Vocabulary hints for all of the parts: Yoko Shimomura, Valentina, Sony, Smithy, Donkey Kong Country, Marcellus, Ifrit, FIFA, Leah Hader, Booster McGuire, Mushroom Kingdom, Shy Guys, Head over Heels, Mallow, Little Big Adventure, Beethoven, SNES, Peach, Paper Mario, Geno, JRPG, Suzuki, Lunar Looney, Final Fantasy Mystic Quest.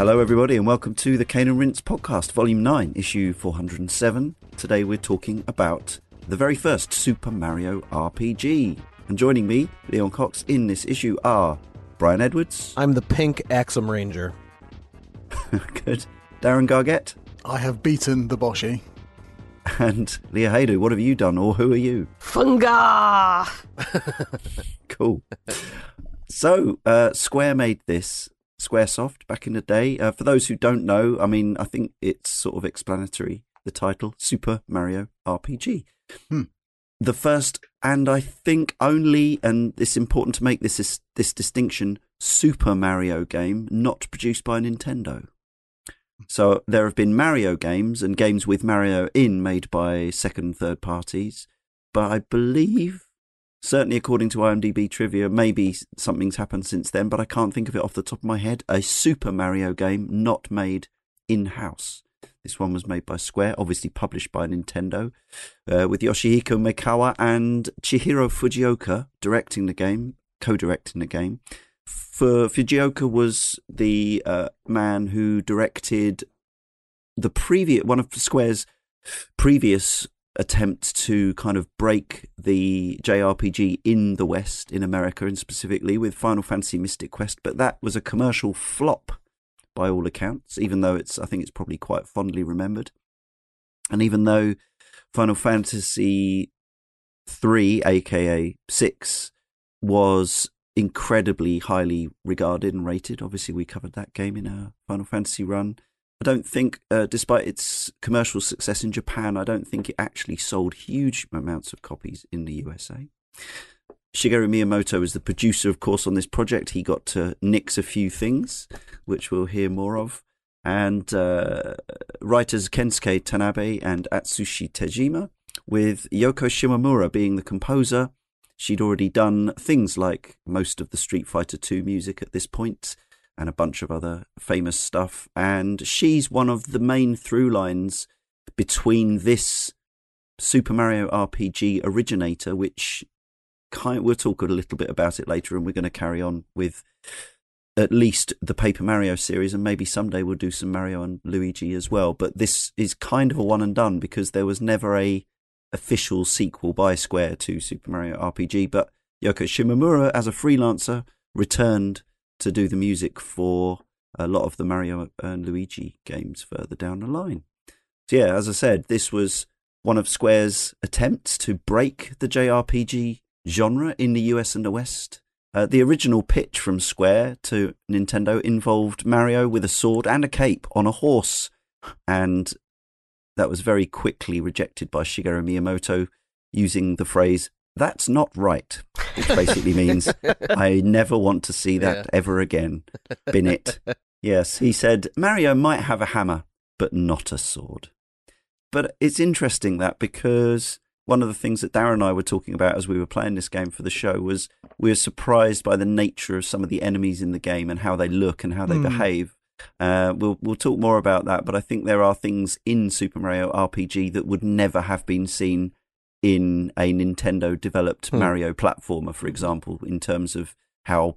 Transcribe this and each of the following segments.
Hello everybody and welcome to the Cane and Rinse podcast, volume 9, issue 407. Today we're talking about the very first Super Mario RPG. And joining me, Leon Cox, in this issue are Brian Edwards. I'm the pink Axem Ranger. Good. Darren Gargett. I have beaten the Boshi. And Leah Hader, what have you done or who are you? Funga! Cool. So, Square made this, Squaresoft, back in the day. For those who don't know, I mean, I think it's sort of explanatory, the title, Super Mario RPG. The first, and I think only, and it's important to make this distinction, Super Mario game not produced by Nintendo. So there have been Mario games and games with Mario in made by second, third parties, but I believe, certainly according to IMDb trivia, maybe something's happened since then, but I can't think of it off the top of my head, a Super Mario game not made in-house. This one was made by Square, obviously published by Nintendo, with Yoshihiko Mikawa and Chihiro Fujioka directing the game, co-directing the game. Fujioka was the man who directed the previous one of Square's previous attempts to kind of break the JRPG in the West, in America, and specifically with Final Fantasy Mystic Quest. But that was a commercial flop by all accounts, even though I think it's probably quite fondly remembered. And even though Final Fantasy 3, aka 6, was incredibly highly regarded and rated. Obviously, we covered that game in our Final Fantasy run. I don't think, despite its commercial success in Japan, I don't think it actually sold huge amounts of copies in the USA. Shigeru Miyamoto is the producer, of course, on this project. He got to nix a few things, which we'll hear more of. And writers Kensuke Tanabe and Atsushi Tejima, with Yoko Shimomura being the composer. She'd already done things like most of the Street Fighter II music at this point and a bunch of other famous stuff. And she's one of the main through lines between this Super Mario RPG originator, which we'll talk a little bit about it later, and we're going to carry on with at least the Paper Mario series, and maybe someday we'll do some Mario and Luigi as well. But this is kind of a one and done because there was never a official sequel by Square to Super Mario RPG, but Yoko Shimomura, as a freelancer, returned to do the music for a lot of the Mario and Luigi games further down the line. So yeah, as I said, this was one of Square's attempts to break the JRPG genre in the US and the West. The original pitch from Square to Nintendo involved Mario with a sword and a cape on a horse, and that was very quickly rejected by Shigeru Miyamoto using the phrase, "That's not right," which basically means, I never want to see that ever again. Bin it. Yes, he said, Mario might have a hammer, but not a sword. But it's interesting that, because one of the things that Darren and I were talking about as we were playing this game for the show was we were surprised by the nature of some of the enemies in the game and how they look and how they behave. We'll talk more about that, but I think there are things in Super Mario RPG that would never have been seen in a Nintendo-developed Mario platformer, for example, in terms of how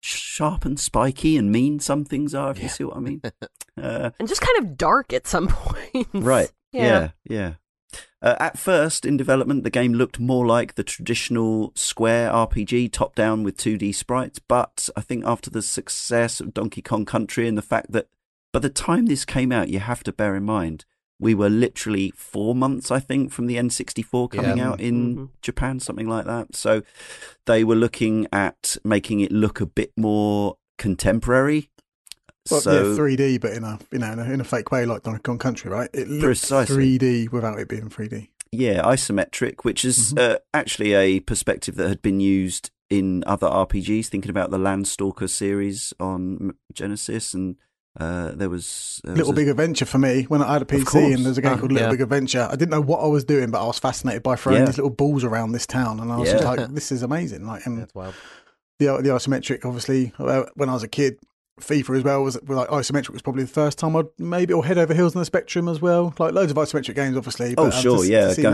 sharp and spiky and mean some things are, if you see what I mean. And just kind of dark at some point. Right, yeah. At first, in development, the game looked more like the traditional Square RPG, top-down with 2D sprites, but I think after the success of Donkey Kong Country and the fact that by the time this came out, you have to bear in mind, we were literally 4 months, I think, from the N64 coming out in Japan, something like that. So they were looking at making it look a bit more contemporary. Well, so, 3D, but in a fake way, like Donkey Kong Country, right? It looks 3D without it being 3D. Yeah, isometric, which is actually a perspective that had been used in other RPGs, thinking about the Landstalker series on Genesis, and there was Big Adventure for me, when I had a PC, and there's a game called Little Big Adventure. I didn't know what I was doing, but I was fascinated by throwing these little balls around this town, and I was just like, this is amazing. Like, and that's wild. The isometric, obviously, when I was a kid, FIFA as well was like isometric was probably the first time I'd maybe, or Head Over Heels on the Spectrum as well. Like loads of isometric games, obviously. But, to going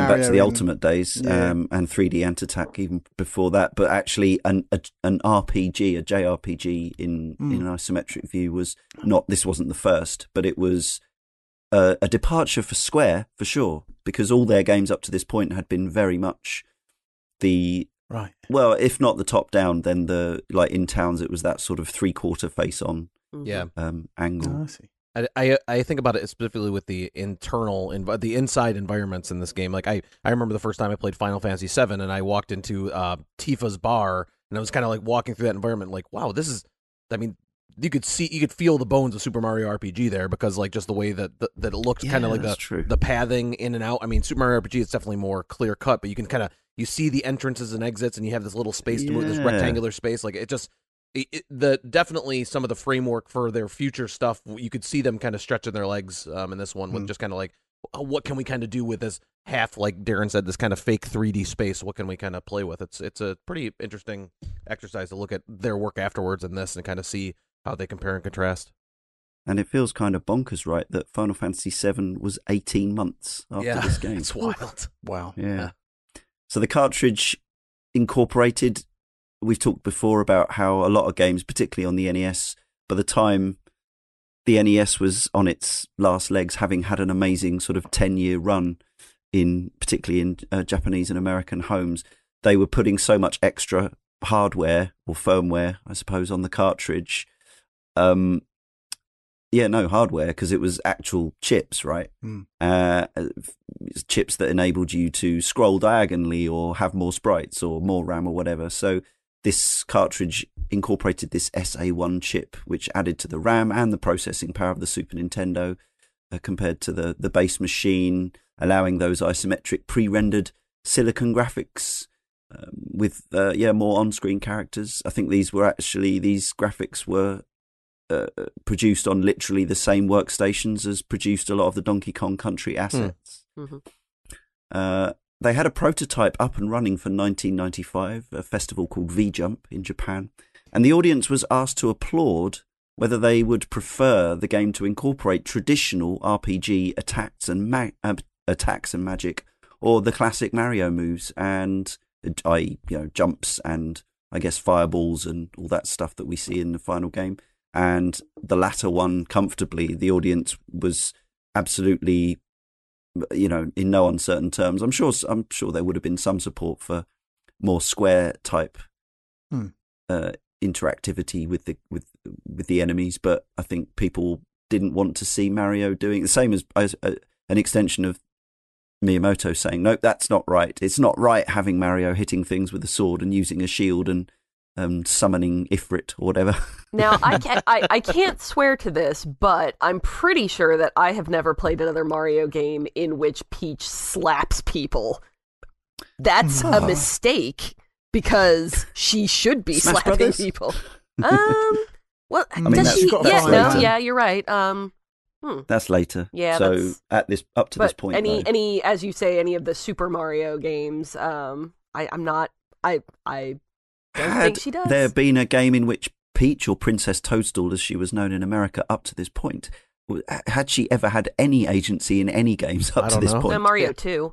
Mario back to the Ultimate days and 3D Ant Attack even before that. But actually, an RPG, a JRPG in an isometric view was not. This wasn't the first, but it was a departure for Square for sure, because all their games up to this point had been very much the. Right. Well, if not the top down, then like in Towns, it was that sort of 3/4 face on angle. Oh, I see. I think about it specifically with the the inside environments in this game. Like I remember the first time I played Final Fantasy VII, and I walked into Tifa's bar, and I was kind of like walking through that environment, like, wow, this is. I mean, you could feel the bones of Super Mario RPG there, because like just the way that that it looked, kind of like the pathing in and out. I mean, Super Mario RPG is definitely more clear cut, but you can kind of. You see the entrances and exits, and you have this little space to move, this rectangular space. Like it just, definitely some of the framework for their future stuff. You could see them kind of stretching their legs in this one with just kind of like, oh, what can we kind of do with this half? Like Darren said, this kind of fake 3D space. What can we kind of play with? It's a pretty interesting exercise to look at their work afterwards and this, and kind of see how they compare and contrast. And it feels kind of bonkers, right? That Final Fantasy VII was 18 months after this game. It's wild. Wow. Yeah. So the cartridge incorporated, we've talked before about how a lot of games, particularly on the NES, by the time the NES was on its last legs, having had an amazing sort of 10-year run, particularly in Japanese and American homes, they were putting so much extra hardware or firmware, I suppose, on the cartridge. Hardware, because it was actual chips, right? Chips that enabled you to scroll diagonally or have more sprites or more RAM or whatever. So this cartridge incorporated this SA1 chip, which added to the RAM and the processing power of the Super Nintendo compared to the base machine, allowing those isometric pre-rendered silicon graphics with more on-screen characters. I think these graphics were produced on literally the same workstations as produced a lot of the Donkey Kong Country assets. They had a prototype up and running for 1995, a festival called V-Jump in Japan, and the audience was asked to applaud whether they would prefer the game to incorporate traditional RPG attacks and magic, or the classic Mario moves and jumps and I guess fireballs and all that stuff that we see in the final game. And the latter one comfortably, the audience was absolutely, in no uncertain terms. I'm sure there would have been some support for more Square type interactivity with the enemies, but I think people didn't want to see Mario doing the same as an extension of Miyamoto saying, nope, that's not right. It's not right having Mario hitting things with a sword and using a shield and summoning Ifrit or whatever. Now, I can't swear to this, but I'm pretty sure that I have never played another Mario game in which Peach slaps people. That's a mistake, because she should be slapping people. Well, does she? Yeah, you're right. That's later. Yeah. So up to this point, any as you say, any of the Super Mario games, I don't think she does. Had there been a game in which Peach, or Princess Toadstool as she was known in America up to this point, had she ever had any agency in any games up to this point? No, Mario 2.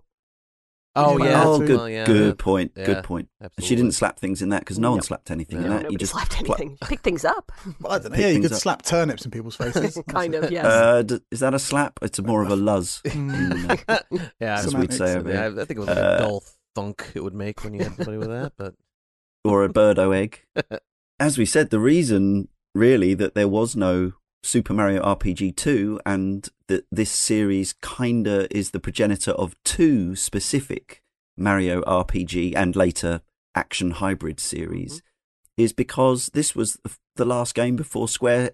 Good point. Yeah, good point. Absolutely. She didn't slap things in that, because no one slapped anything in that. You just slapped anything. Pick things up. Well, I don't know. Yeah, you could slap turnips in people's faces. Kind of, yes. Is that a slap? It's more of a luz. Yeah, as we'd say over here. I think it was like a dull thunk it would make when you had somebody with that, but. Or a birdo egg. As we said, the reason really that there was no Super Mario RPG 2, and that this series kinda is the progenitor of two specific Mario RPG and later action hybrid series, is because this was the last game before Square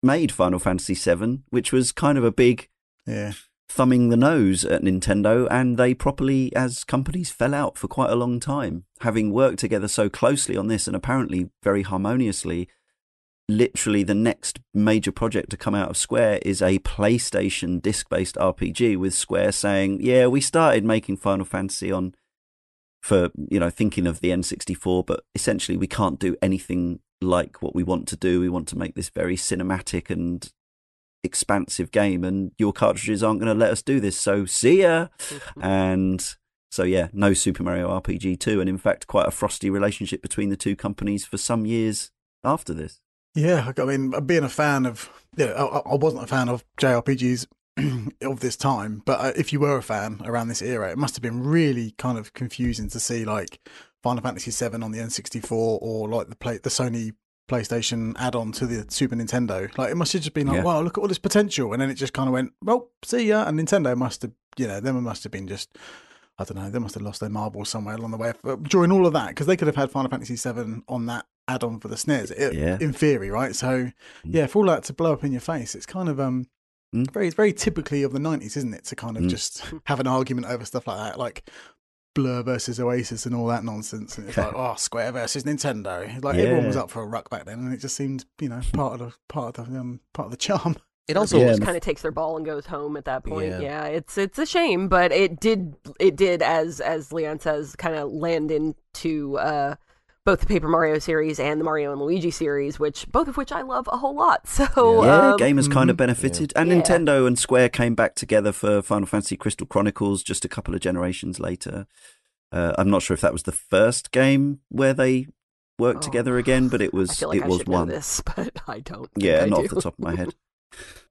made Final Fantasy VII, which was kind of a big thumbing the nose at Nintendo, and they properly, as companies, fell out for quite a long time. Having worked together so closely on this and apparently very harmoniously, literally the next major project to come out of Square is a PlayStation disc-based RPG, with Square saying, yeah, we started making Final Fantasy thinking of the N64, but essentially we can't do anything like what we want to do. We want to make this very cinematic and expansive game, and your cartridges aren't going to let us do this, so see ya. And so yeah, no Super Mario RPG 2, and in fact quite a frosty relationship between the two companies for some years after this. Yeah, I mean, being a fan of, I wasn't a fan of JRPGs of this time, but if you were a fan around this era, it must have been really kind of confusing to see like Final Fantasy VII on the N64 or like the Sony PlayStation add-on to the Super Nintendo. Like, it must have just been like, yeah, wow, look at all this potential, and then it just kind of went, well, see ya. And Nintendo must have, them must have been just, I don't know, they must have lost their marbles somewhere along the way during all of that, because they could have had Final Fantasy VII on that add-on for the SNES, in theory, right? So yeah, for all that to blow up in your face, it's kind of very typically of the 90s, isn't it, to kind of just have an argument over stuff like that, like Blur versus Oasis and all that nonsense, and it's like, oh, Square versus Nintendo. Like, everyone was up for a ruck back then, and it just seemed, part of the charm. It also just kind of takes their ball and goes home at that point. Yeah, it's a shame, but it did as Leon says, kind of land into both the Paper Mario series and the Mario and Luigi series, both of which I love a whole lot. So gamers kind of benefited, and Nintendo and Square came back together for Final Fantasy Crystal Chronicles just a couple of generations later. I'm not sure if that was the first game where they worked together again, but it was. I feel like I should know this, but I don't. Not off the top of my head.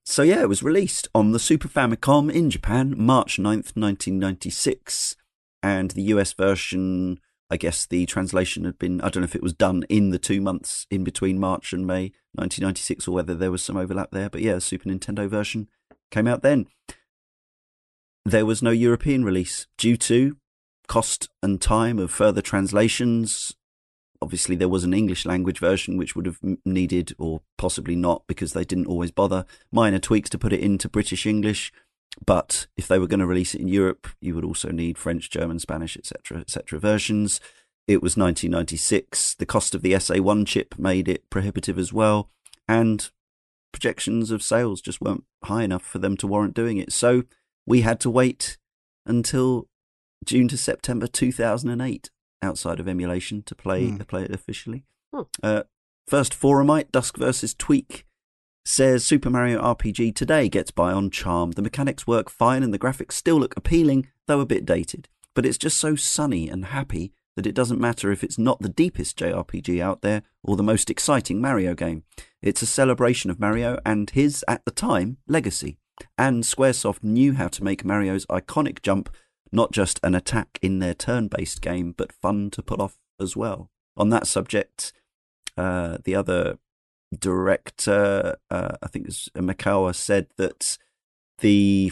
So yeah, it was released on the Super Famicom in Japan, March 9th, 1996, and the US version, I guess the translation had been, I don't know if it was done in the 2 months in between March and May 1996 or whether there was some overlap there, but yeah, the Super Nintendo version came out then. There was no European release due to cost and time of further translations. Obviously, there was an English language version which would have needed, or possibly not, because they didn't always bother, minor tweaks to put it into British English. But if they were going to release it in Europe, you would also need French, German, Spanish, etc. versions. It was 1996. The cost of the SA1 chip made it prohibitive as well, and projections of sales just weren't high enough for them to warrant doing it. So we had to wait until June to September 2008 outside of emulation to play it officially. First forumite, Dusk versus Tweak, says Super Mario RPG today gets by on charm. The mechanics work fine and the graphics still look appealing, though a bit dated. But it's just so sunny and happy that it doesn't matter if it's not the deepest JRPG out there or the most exciting Mario game. It's a celebration of Mario and his, at the time, legacy. And Squaresoft knew how to make Mario's iconic jump not just an attack in their turn-based game, but fun to pull off as well. On that subject, the other director, I think it was Mikawa, said that the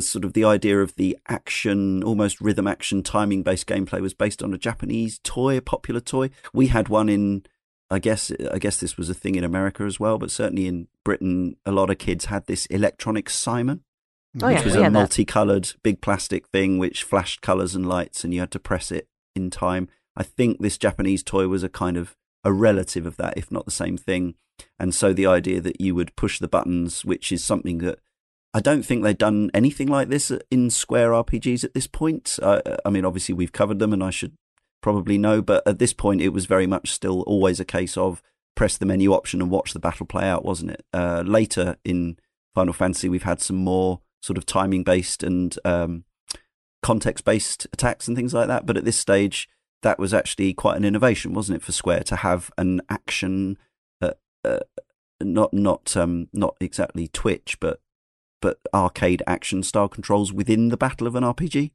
sort of the idea of the action, almost rhythm action, timing based gameplay was based on a Japanese toy, a popular toy. We had one in, I guess this was a thing in America as well, but certainly in Britain, a lot of kids had this Electronic Simon, which was a multicolored big plastic thing which flashed colors and lights, and you had to press it in time. I think this Japanese toy was a kind of a relative of that, if not the same thing. And so the idea that you would push the buttons, which is something that I don't think they'd done anything like this in Square RPGs at this point. I mean, obviously we've covered them and I should probably know, but at this point it was very much still always a case of press the menu option and watch the battle play out, wasn't it? Later in Final Fantasy, we've had some more sort of timing-based and context-based attacks and things like that. But at this stage, that was actually quite an innovation, wasn't it, for Square to have an action, not exactly Twitch, but arcade action style controls within the battle of an RPG?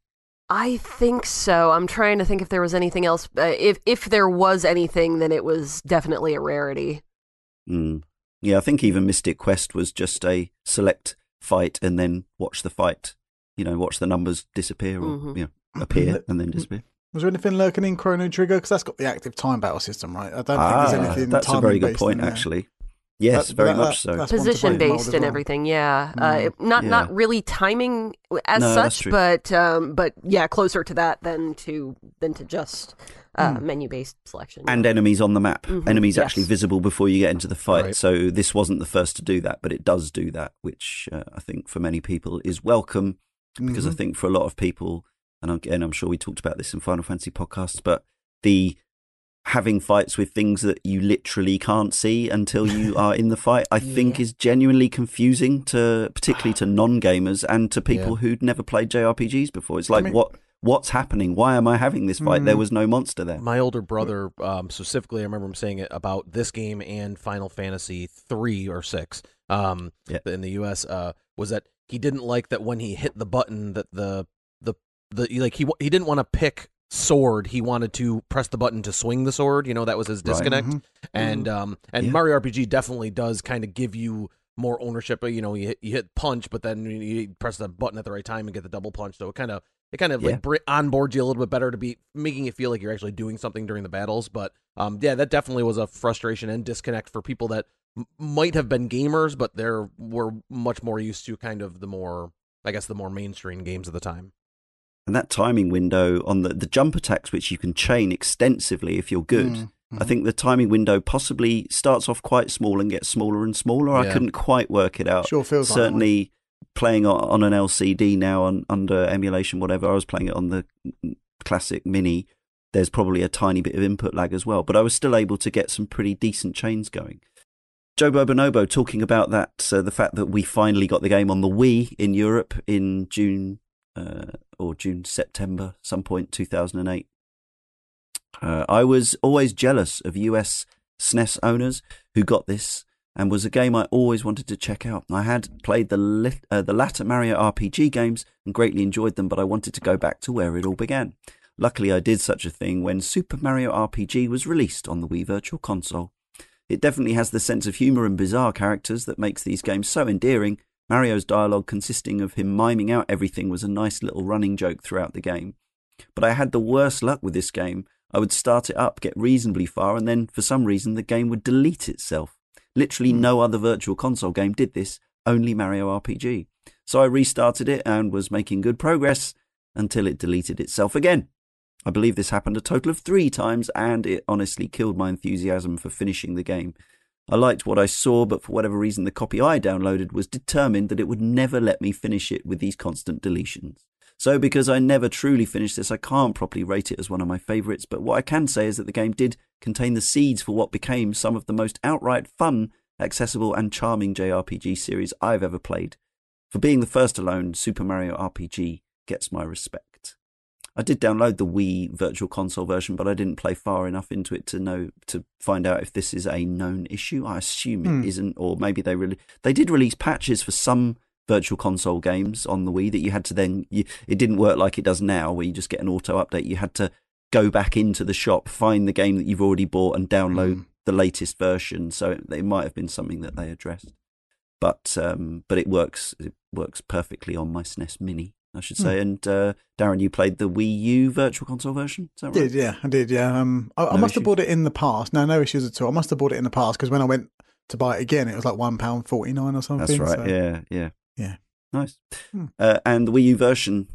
I think so. I'm trying to think if there was anything else. If there was anything, then it was definitely a rarity. Yeah, I think even Mystic Quest was just a select fight and then watch the fight. Watch the numbers disappear or appear and then disappear. Was there anything lurking in Chrono Trigger? Because that's got the active time battle system, right? I don't think there's anything. That's a very good point, actually. Yes, very much so. Position-based and everything, yeah. Not really timing as such, but yeah, closer to that than to just menu-based selection. And enemies on the map. Enemies actually visible before you get into the fight. Right. So this wasn't the first to do that, but it does do that, which I think for many people is welcome, because I think for a lot of people, and again, I'm sure we talked about this in Final Fantasy podcasts, but the having fights with things that you literally can't see until you are in the fight, I think is genuinely confusing to, particularly to non-gamers and to people who'd never played JRPGs before. It's like, I mean, what's happening? Why am I having this fight? There was no monster there. My older brother, specifically, I remember him saying it about this game and Final Fantasy 3 or 6 in the US, was that he didn't like that when he hit the button that he didn't want to pick sword, he wanted to press the button to swing the sword, you know, that was his disconnect. Right. Mm-hmm. And Mario RPG definitely does kind of give you more ownership, you know, you hit punch, but then you press the button at the right time and get the double punch, so it kind of like onboards you a little bit better to be making it feel like you're actually doing something during the battles. But that definitely was a frustration and disconnect for people that might have been gamers, but they were much more used to kind of the more mainstream games of the time. And that timing window on the jump attacks, which you can chain extensively if you're good, I think the timing window possibly starts off quite small and gets smaller and smaller. Yeah. I couldn't quite work it out. Sure feels certainly like playing on an LCD now under emulation, whatever. I was playing it on the classic Mini. There's probably a tiny bit of input lag as well, but I was still able to get some pretty decent chains going. Jobo Bonobo talking about that, the fact that we finally got the game on the Wii in Europe in June. Or June, September, some point 2008. I was always jealous of US SNES owners who got this, and was a game I always wanted to check out. I had played the latter Mario RPG games and greatly enjoyed them, but I wanted to go back to where it all began. Luckily, I did such a thing when Super Mario RPG was released on the Wii Virtual Console. It definitely has the sense of humour and bizarre characters that makes these games so endearing. Mario's dialogue consisting of him miming out everything was a nice little running joke throughout the game. But I had the worst luck with this game. I would start it up, get reasonably far, and then for some reason the game would delete itself. Literally no other Virtual Console game did this, only Mario RPG. So I restarted it and was making good progress until it deleted itself again. I believe this happened a total of 3 times, and it honestly killed my enthusiasm for finishing the game. I liked what I saw, but for whatever reason, the copy I downloaded was determined that it would never let me finish it with these constant deletions. So because I never truly finished this, I can't properly rate it as one of my favourites, but what I can say is that the game did contain the seeds for what became some of the most outright fun, accessible and charming JRPG series I've ever played. For being the first alone, Super Mario RPG gets my respect. I did download the Wii Virtual Console version, but I didn't play far enough into it to find out if this is a known issue. I assume it isn't, or maybe they did release patches for some Virtual Console games on the Wii that you had to it didn't work like it does now, where you just get an auto update. You had to go back into the shop, find the game that you've already bought, and download the latest version. So it might have been something that they addressed, but it works. It works perfectly on my SNES Mini, I should say. And Darren, you played the Wii U Virtual Console version, is that right? I did. I must have bought it in the past. No issues at all. I must have bought it in the past, because when I went to buy it again, it was like £1.49 or something. That's right, so. Yeah. Nice. And the Wii U version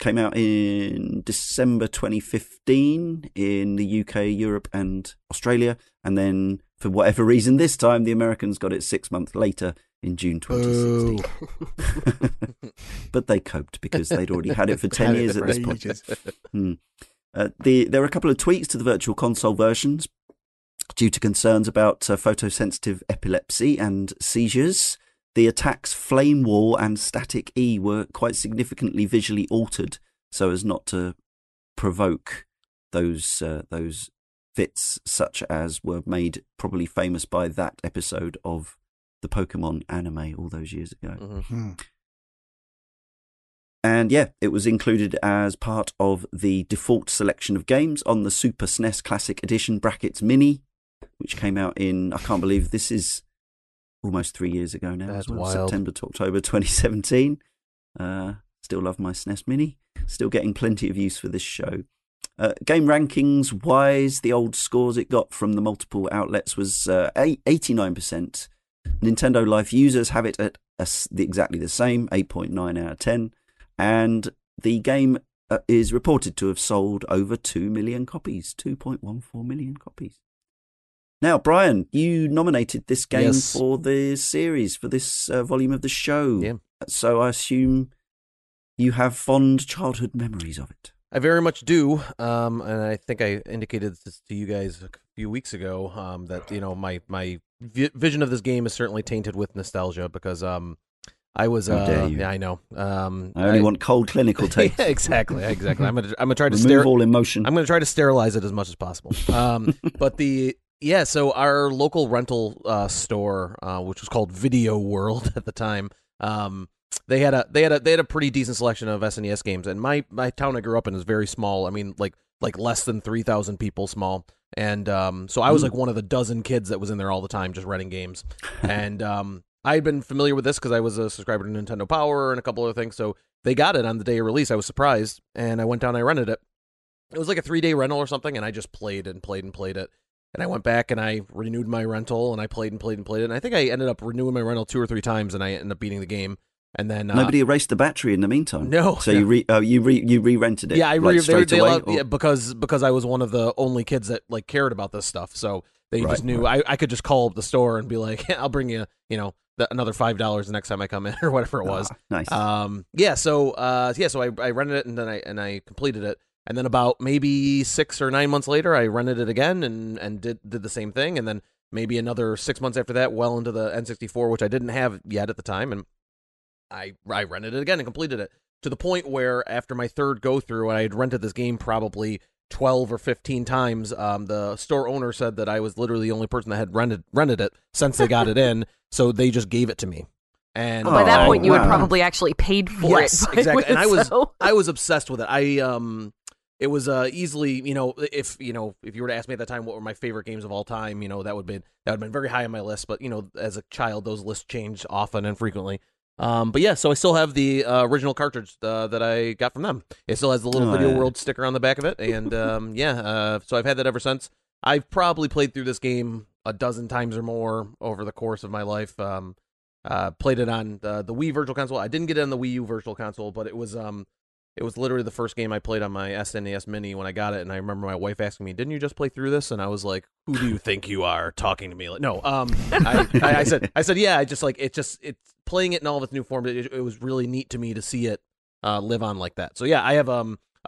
came out in December 2015 in the UK, Europe and Australia. And then, for whatever reason this time, the Americans got it 6 months later, in June 2016. But they coped because they'd already had it for 10 years at this point. There are a couple of tweaks to the Virtual Console versions due to concerns about photosensitive epilepsy and seizures. The attacks Flame Wall and Static E were quite significantly visually altered so as not to provoke those fits, such as were made probably famous by that episode of the Pokemon anime all those years ago. And it was included as part of the default selection of games on the Super SNES Classic Edition (Mini), which came out in, I can't believe this is almost 3 years ago now. That's wild. September to October 2017. Still love my SNES Mini. Still getting plenty of use for this show. Game rankings wise, the old scores it got from the multiple outlets was 89%. Nintendo Life users have it at exactly the same, 8.9 out of 10. And the game is reported to have sold over 2 million copies, 2.14 million copies. Now, Brian, you nominated this game for the series, for this volume of the show. So I assume you have fond childhood memories of it. I very much do, and I think I indicated this to you guys a few weeks ago, that, you know, my vision of this game is certainly tainted with nostalgia because I was, yeah, I know. I only want cold clinical taste. Yeah, exactly. I'm gonna try to remove all emotion. I'm gonna try to sterilize it as much as possible. But so our local rental store, which was called Video World at the time, They had a pretty decent selection of SNES games, and my town I grew up in is very small. I mean, like less than 3,000 people small, and so I was like one of the dozen kids that was in there all the time just renting games, and I had been familiar with this because I was a subscriber to Nintendo Power and a couple other things. So they got it on the day of release. I was surprised, and I went down and I rented it. It was like a 3-day rental or something, and I just played it. And I went back and I renewed my rental, and I played it. And I think I ended up renewing my rental 2 or 3 times, and I ended up beating the game. And then nobody erased the battery in the meantime. No, so you re-rented it. Yeah, I straight away, because I was one of the only kids that like cared about this stuff. So they just knew I could just call up the store and be like, yeah, I'll bring you another $5 the next time I come in or whatever it was. Nice. So I rented it, and then I completed it, and then about maybe 6 or 9 months later, I rented it again and did the same thing, and then maybe another 6 months after that, well into the N64, which I didn't have yet at the time, and I rented it again and completed it to the point where after my third go through, and I had rented this game probably 12 or 15 times, the store owner said that I was literally the only person that had rented it since they got it in, so they just gave it to me. And by that point, you had probably actually paid for it. Yes, exactly. And I was obsessed with it. It was easily, if you were to ask me at that time what were my favorite games of all time, that would have been very high on my list. But as a child, those lists changed often and frequently. But yeah, so I still have the original cartridge that I got from them. It still has the little Video World sticker on the back of it, and so I've had that ever since. I've probably played through this game a dozen times or more over the course of my life. Played it on the Wii Virtual Console. I didn't get it on the Wii U Virtual Console, but it was literally the first game I played on my SNES Mini when I got it, and I remember my wife asking me, "Didn't you just play through this?" And I was like, "Who do you think you are talking to me?" Like, no, I said, yeah, I just like it. Just it's playing it in all of its new form. It was really neat to me to see it live on like that. So yeah, I have a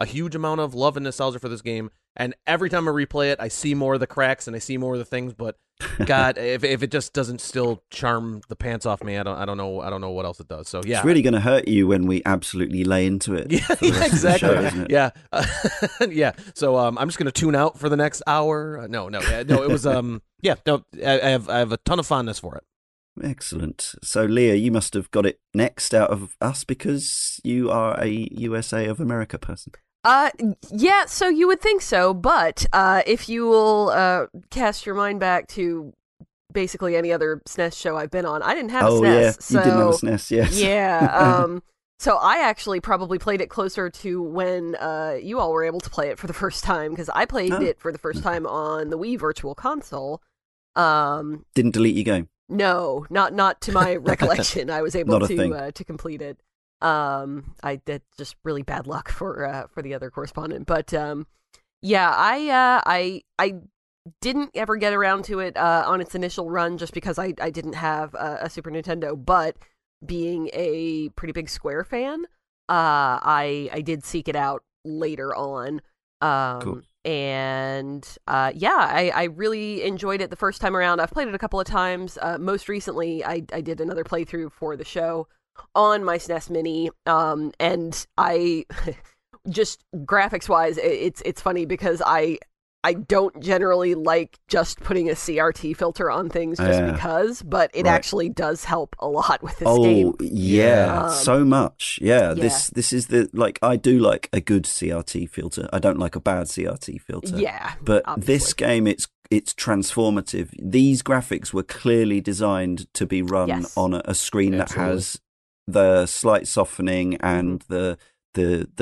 huge amount of love and nostalgia for this game, and every time I replay it, I see more of the cracks and I see more of the things. But God, if it just doesn't still charm the pants off me, I don't know what else it does. So yeah, it's really going to hurt you when we absolutely lay into it. Yeah, exactly. Show, isn't it? Yeah, yeah. So I'm just going to tune out for the next hour. No. It was I have a ton of fondness for it. Excellent. So, Leah, you must have got it next out of us because you are a USA of America person. Yeah, so you would think so, but if you will cast your mind back to basically any other SNES show I've been on, I didn't have a SNES. Oh, yeah, so, you didn't have a SNES, yes. Yeah, so I actually probably played it closer to when you all were able to play it for the first time, because I played it for the first time on the Wii Virtual Console. Didn't delete your game? No, not to my recollection. I was able to complete it. I did just really bad luck for the other correspondent, but I didn't ever get around to it on its initial run just because I didn't have a Super Nintendo. But being a pretty big Square fan, I did seek it out later on. Cool. And I really enjoyed it the first time around. I've played it a couple of times. Most recently, I did another playthrough for the show on my SNES Mini, and I just graphics-wise, it's funny because I don't generally like just putting a CRT filter on things just because, but it actually does help a lot with this game. Oh, yeah, so much. Yeah, this is the, like, I do like a good CRT filter. I don't like a bad CRT filter. Yeah, but obviously. This game, it's transformative. These graphics were clearly designed to be run on a screen that has the slight softening and the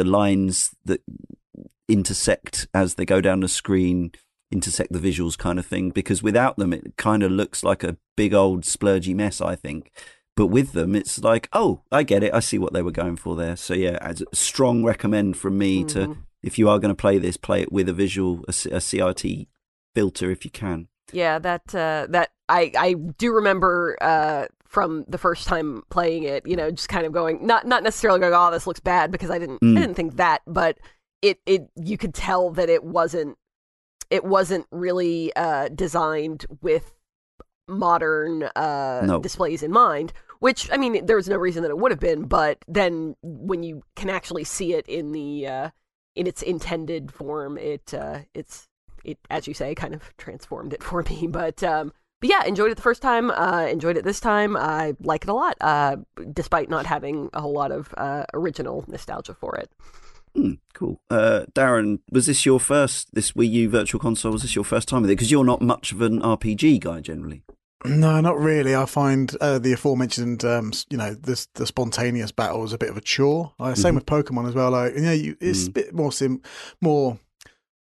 lines that intersect as they go down the screen, intersect the visuals kind of thing, because without them it kind of looks like a big old splurgy mess, I think, but with them it's like, oh, I get it, I see what they were going for there. So yeah, as a strong recommend from me to, if you are going to play this, play it with a CRT filter if you can. Yeah, that I do remember from the first time playing it, just kind of going, not necessarily going, oh, this looks bad, because I didn't think that, but it you could tell that it wasn't really designed with modern displays in mind, which, I mean, there was no reason that it would have been, but then when you can actually see it in the in its intended form, it as you say, kind of transformed it for me. But yeah, enjoyed it the first time, enjoyed it this time. I like it a lot, despite not having a whole lot of original nostalgia for it. Cool. Darren, was this your first, this Wii U Virtual Console, was this your first time with it? Because you're not much of an RPG guy generally. No, not really. I find the aforementioned, the spontaneous battles a bit of a chore. Same with Pokemon as well. Like, it's a bit more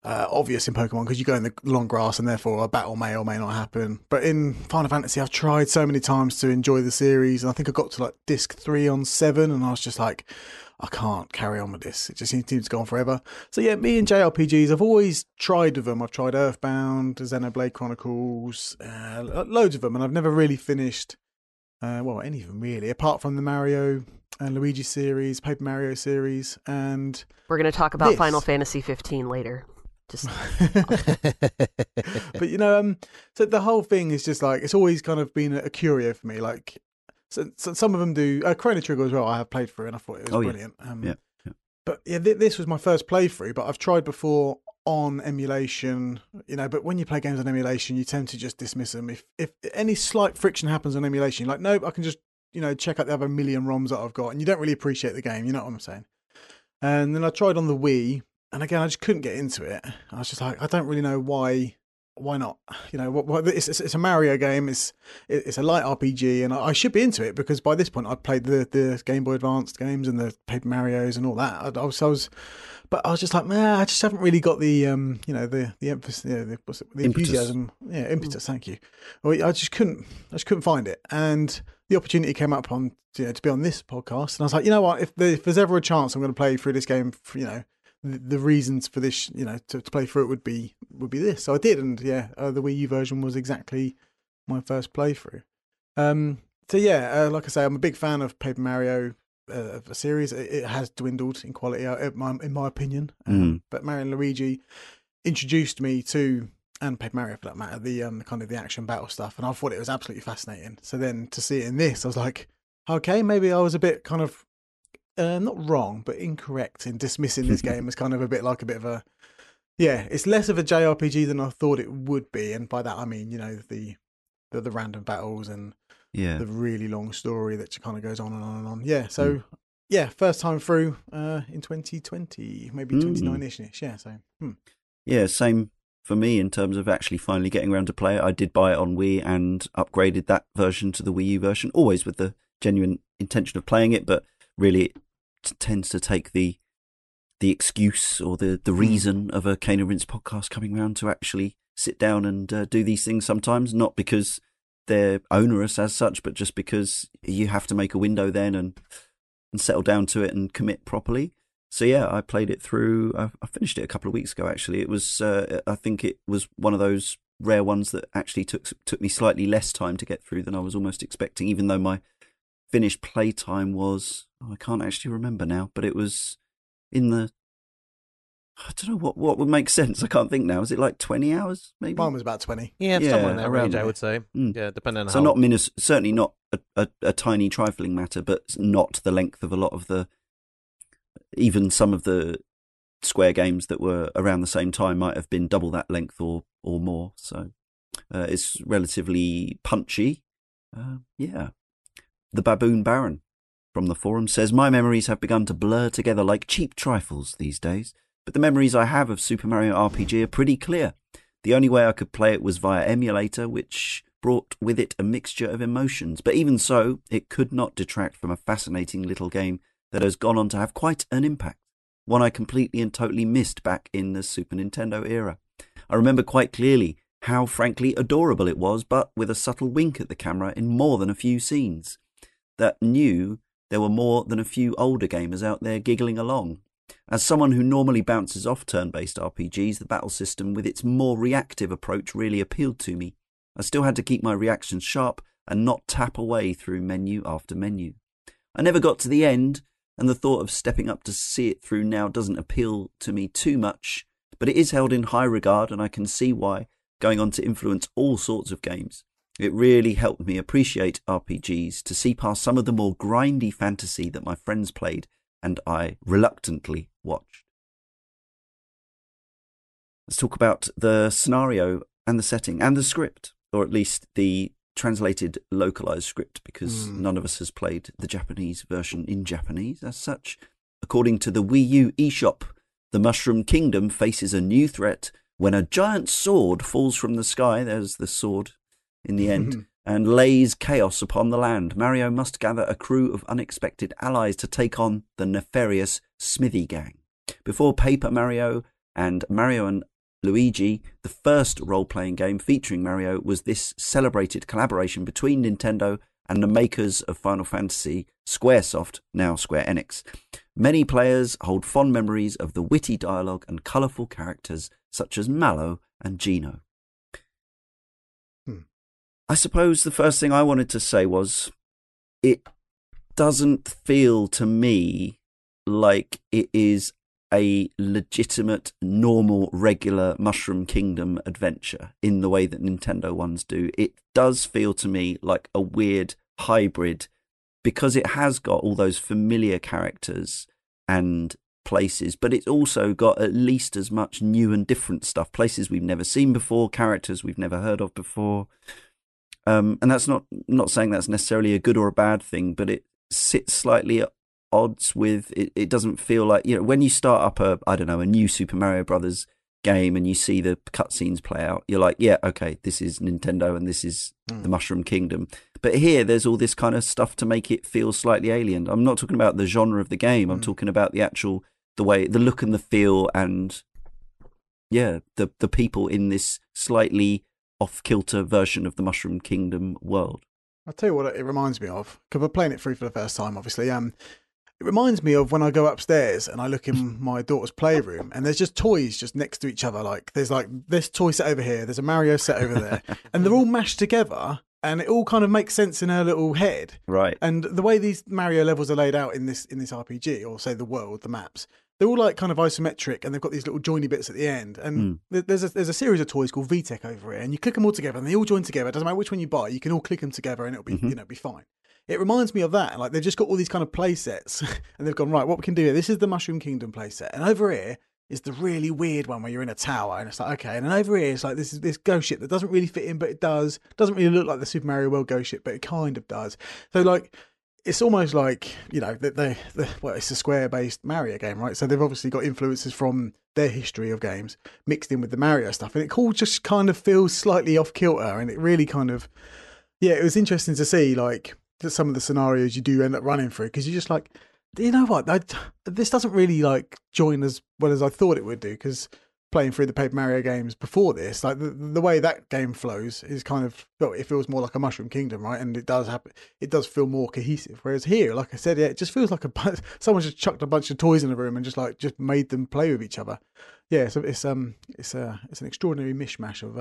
obvious in Pokemon because you go in the long grass and therefore a battle may or may not happen. But in Final Fantasy, I've tried so many times to enjoy the series, and I think I got to like disc 3 on 7, and I was just like, I can't carry on with this. It just seems to go on forever. So yeah, me and JRPGs, I've always tried with them. I've tried Earthbound, Xenoblade Chronicles, loads of them, and I've never really finished, any of them really, apart from the Mario and Luigi series, Paper Mario series, and we're going to talk about Final Fantasy 15 later. Just But so the whole thing is just like, it's always kind of been a curio for me, like. So some of them do. Chrono Trigger as well, I have played through, and I thought it was brilliant. Yeah. Yeah. But yeah, this was my first playthrough, but I've tried before on emulation, but when you play games on emulation, you tend to just dismiss them. If any slight friction happens on emulation, you're like, nope, I can just, check out the other million ROMs that I've got, and you don't really appreciate the game, you know what I'm saying? And then I tried on the Wii, and again, I just couldn't get into it. I was just like, I don't really know why not? It's a Mario game. It's a light RPG, and I should be into it because by this point I'd played the Game Boy Advance games and the Paper Marios and all that. But I was just like, man, I just haven't really got the emphasis, the enthusiasm, impetus. Thank you. I just couldn't find it, and the opportunity came up to be on this podcast, and I was like, you know what? If there's ever a chance I'm going to play through this game, the reasons for this, to play through it would be this. So I did, and the Wii U version was exactly my first playthrough. Like I say, I'm a big fan of Paper Mario series. It has dwindled in quality, in my opinion. But Mario and Luigi introduced me to, and Paper Mario for that matter, the kind of the action battle stuff, and I thought it was absolutely fascinating. So then to see it in this, I was like, okay, maybe I was a bit kind of, not wrong, but incorrect in dismissing this game as kind of it's less of a JRPG than I thought it would be, and by that I mean the random battles and the really long story that kind of goes on and on and on. First time through in 2020, maybe 29ish. Same for me in terms of actually finally getting around to play it. I did buy it on Wii and upgraded that version to the Wii U version, always with the genuine intention of playing it, but really it tends to take the excuse or the reason of a Cane and Rinse podcast coming round to actually sit down and do these things sometimes, not because they're onerous as such, but just because you have to make a window then and settle down to it and commit properly. So yeah, I played it through. I finished it a couple of weeks ago, actually. It was I think it was one of those rare ones that actually took me slightly less time to get through than I was almost expecting, even though my finished playtime was, I can't actually remember now, but it was in the, I don't know what would make sense. I can't think now. Is it like 20 hours maybe? Mine was about 20. Yeah, somewhere in that range, I would say. Yeah, depending on how. So certainly not a tiny trifling matter, but not the length of a lot of even some of the Square games that were around the same time might have been double that length or more. So it's relatively punchy. The Baboon Baron from the forum says, my memories have begun to blur together like cheap trifles these days, but the memories I have of Super Mario RPG are pretty clear. The only way I could play it was via emulator, which brought with it a mixture of emotions, but even so, it could not detract from a fascinating little game that has gone on to have quite an impact, one I completely and totally missed back in the Super Nintendo era. I remember quite clearly how frankly adorable it was, but with a subtle wink at the camera in more than a few scenes that knew there were more than a few older gamers out there giggling along. As someone who normally bounces off turn-based RPGs, the battle system with its more reactive approach really appealed to me. I still had to keep my reactions sharp and not tap away through menu after menu. I never got to the end, and the thought of stepping up to see it through now doesn't appeal to me too much, but it is held in high regard and I can see why, going on to influence all sorts of games. It really helped me appreciate RPGs, to see past some of the more grindy fantasy that my friends played and I reluctantly watched. Let's talk about the scenario and the setting and the script, or at least the translated localized script, because none of us has played the Japanese version in Japanese as such. According to the Wii U eShop, the Mushroom Kingdom faces a new threat when a giant sword falls from the sky, there's the sword in the end, and lays chaos upon the land. Mario must gather a crew of unexpected allies to take on the nefarious Smithy gang. Before Paper Mario and Mario and Luigi, the first role-playing game featuring Mario, was this celebrated collaboration between Nintendo and the makers of Final Fantasy, Squaresoft, now Square Enix. Many players hold fond memories of the witty dialogue and colourful characters such as Mallow and Geno. I suppose the first thing I wanted to say was it doesn't feel to me like it is a legitimate, normal, regular Mushroom Kingdom adventure in the way that Nintendo ones do. It does feel to me like a weird hybrid because it has got all those familiar characters and places, but it's also got at least as much new and different stuff, places we've never seen before, characters we've never heard of before. And that's not saying that's necessarily a good or a bad thing, but it sits slightly at odds with it. It doesn't feel like, you know, when you start up a new Super Mario Brothers game and you see the cutscenes play out, you're like, yeah, okay, this is Nintendo and this is the Mushroom Kingdom. But here there's all this kind of stuff to make it feel slightly alien. I'm not talking about the genre of the game. I'm talking about the way, the look and the feel, and yeah, the people in this slightly off-kilter version of the Mushroom Kingdom world. I'll tell you what it reminds me of, because we're playing it through for the first time, obviously. It reminds me of when I go upstairs and I look in my daughter's playroom and there's just toys just next to each other. Like there's like this toy set over here, there's a Mario set over there, and they're all mashed together and it all kind of makes sense in her little head. Right. And the way these Mario levels are laid out in this RPG, or say the world, the maps, they're all like kind of isometric and they've got these little joiny bits at the end. And there's a series of toys called VTech over here, and you click them all together and they all join together. It doesn't matter which one you buy, you can all click them together and it'll be, be fine. It reminds me of that. Like, they've just got all these kind of play sets and they've gone, right, what we can do here, this is the Mushroom Kingdom play set, and over here is the really weird one where you're in a tower, and it's like, okay, and then over here it's like this is this ghost ship that doesn't really fit in, but it does. Doesn't really look like the Super Mario World ghost ship, but it kind of does. So, like, it's almost like, you know, it's a Square-based Mario game, right? So they've obviously got influences from their history of games mixed in with the Mario stuff, and it all just kind of feels slightly off-kilter, and it really kind of, it was interesting to see, like, some of the scenarios you do end up running through, because you're just like, you know what, this doesn't really like join as well as I thought it would do, because playing through the Paper Mario games before this, like the way that game flows is kind of, well, it feels more like a Mushroom Kingdom, right? And it does happen, it does feel more cohesive, whereas here, like I said, it just feels like someone just chucked a bunch of toys in a room and just made them play with each other. So it's an extraordinary mishmash of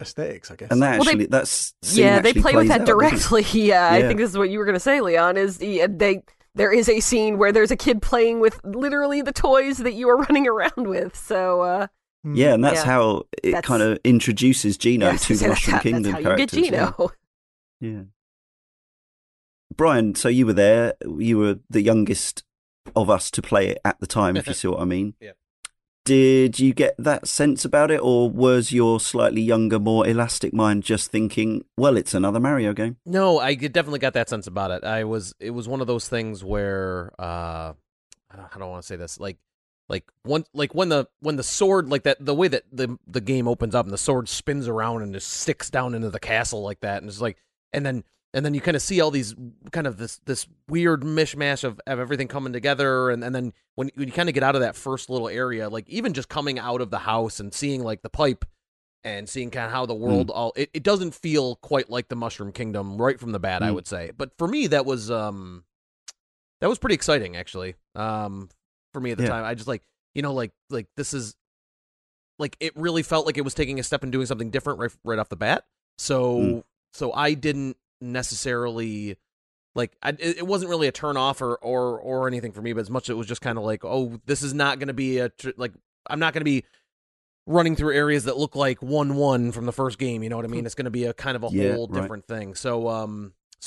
aesthetics, I guess. And that actually, they play with that directly. I think this is what you were going to say, Leon, is there is a scene where there's a kid playing with literally the toys that you are running around with. So and that's how it kind of introduces Geno to the Mushroom Kingdom characters. You get Geno. Yeah. Brian, so you were there. You were the youngest of us to play it at the time, if you see what I mean. Yeah. Did you get that sense about it, or was your slightly younger, more elastic mind just thinking, well, it's another Mario game? No, I definitely got that sense about it. It was one of those things where I don't want to say this, when the sword, like that, the way that the game opens up and the sword spins around and just sticks down into the castle like that, and it's like, and then you kind of see all these kind of this weird mishmash of everything coming together. And then when you kind of get out of that first little area, like even just coming out of the house and seeing like the pipe and seeing kind of how the world it doesn't feel quite like the Mushroom Kingdom right from the bat, I would say. But for me, that was pretty exciting, actually. For me at the time, I just like this is like, it really felt like it was taking a step and doing something different right off the bat. So I didn't necessarily Like, it wasn't really a turn off or anything for me, but as much as it was just kind of like, oh, this is not going to be I'm not going to be running through areas that look like 1-1 from the first game. You know what I mean? It's going to be a kind of a whole different thing. So,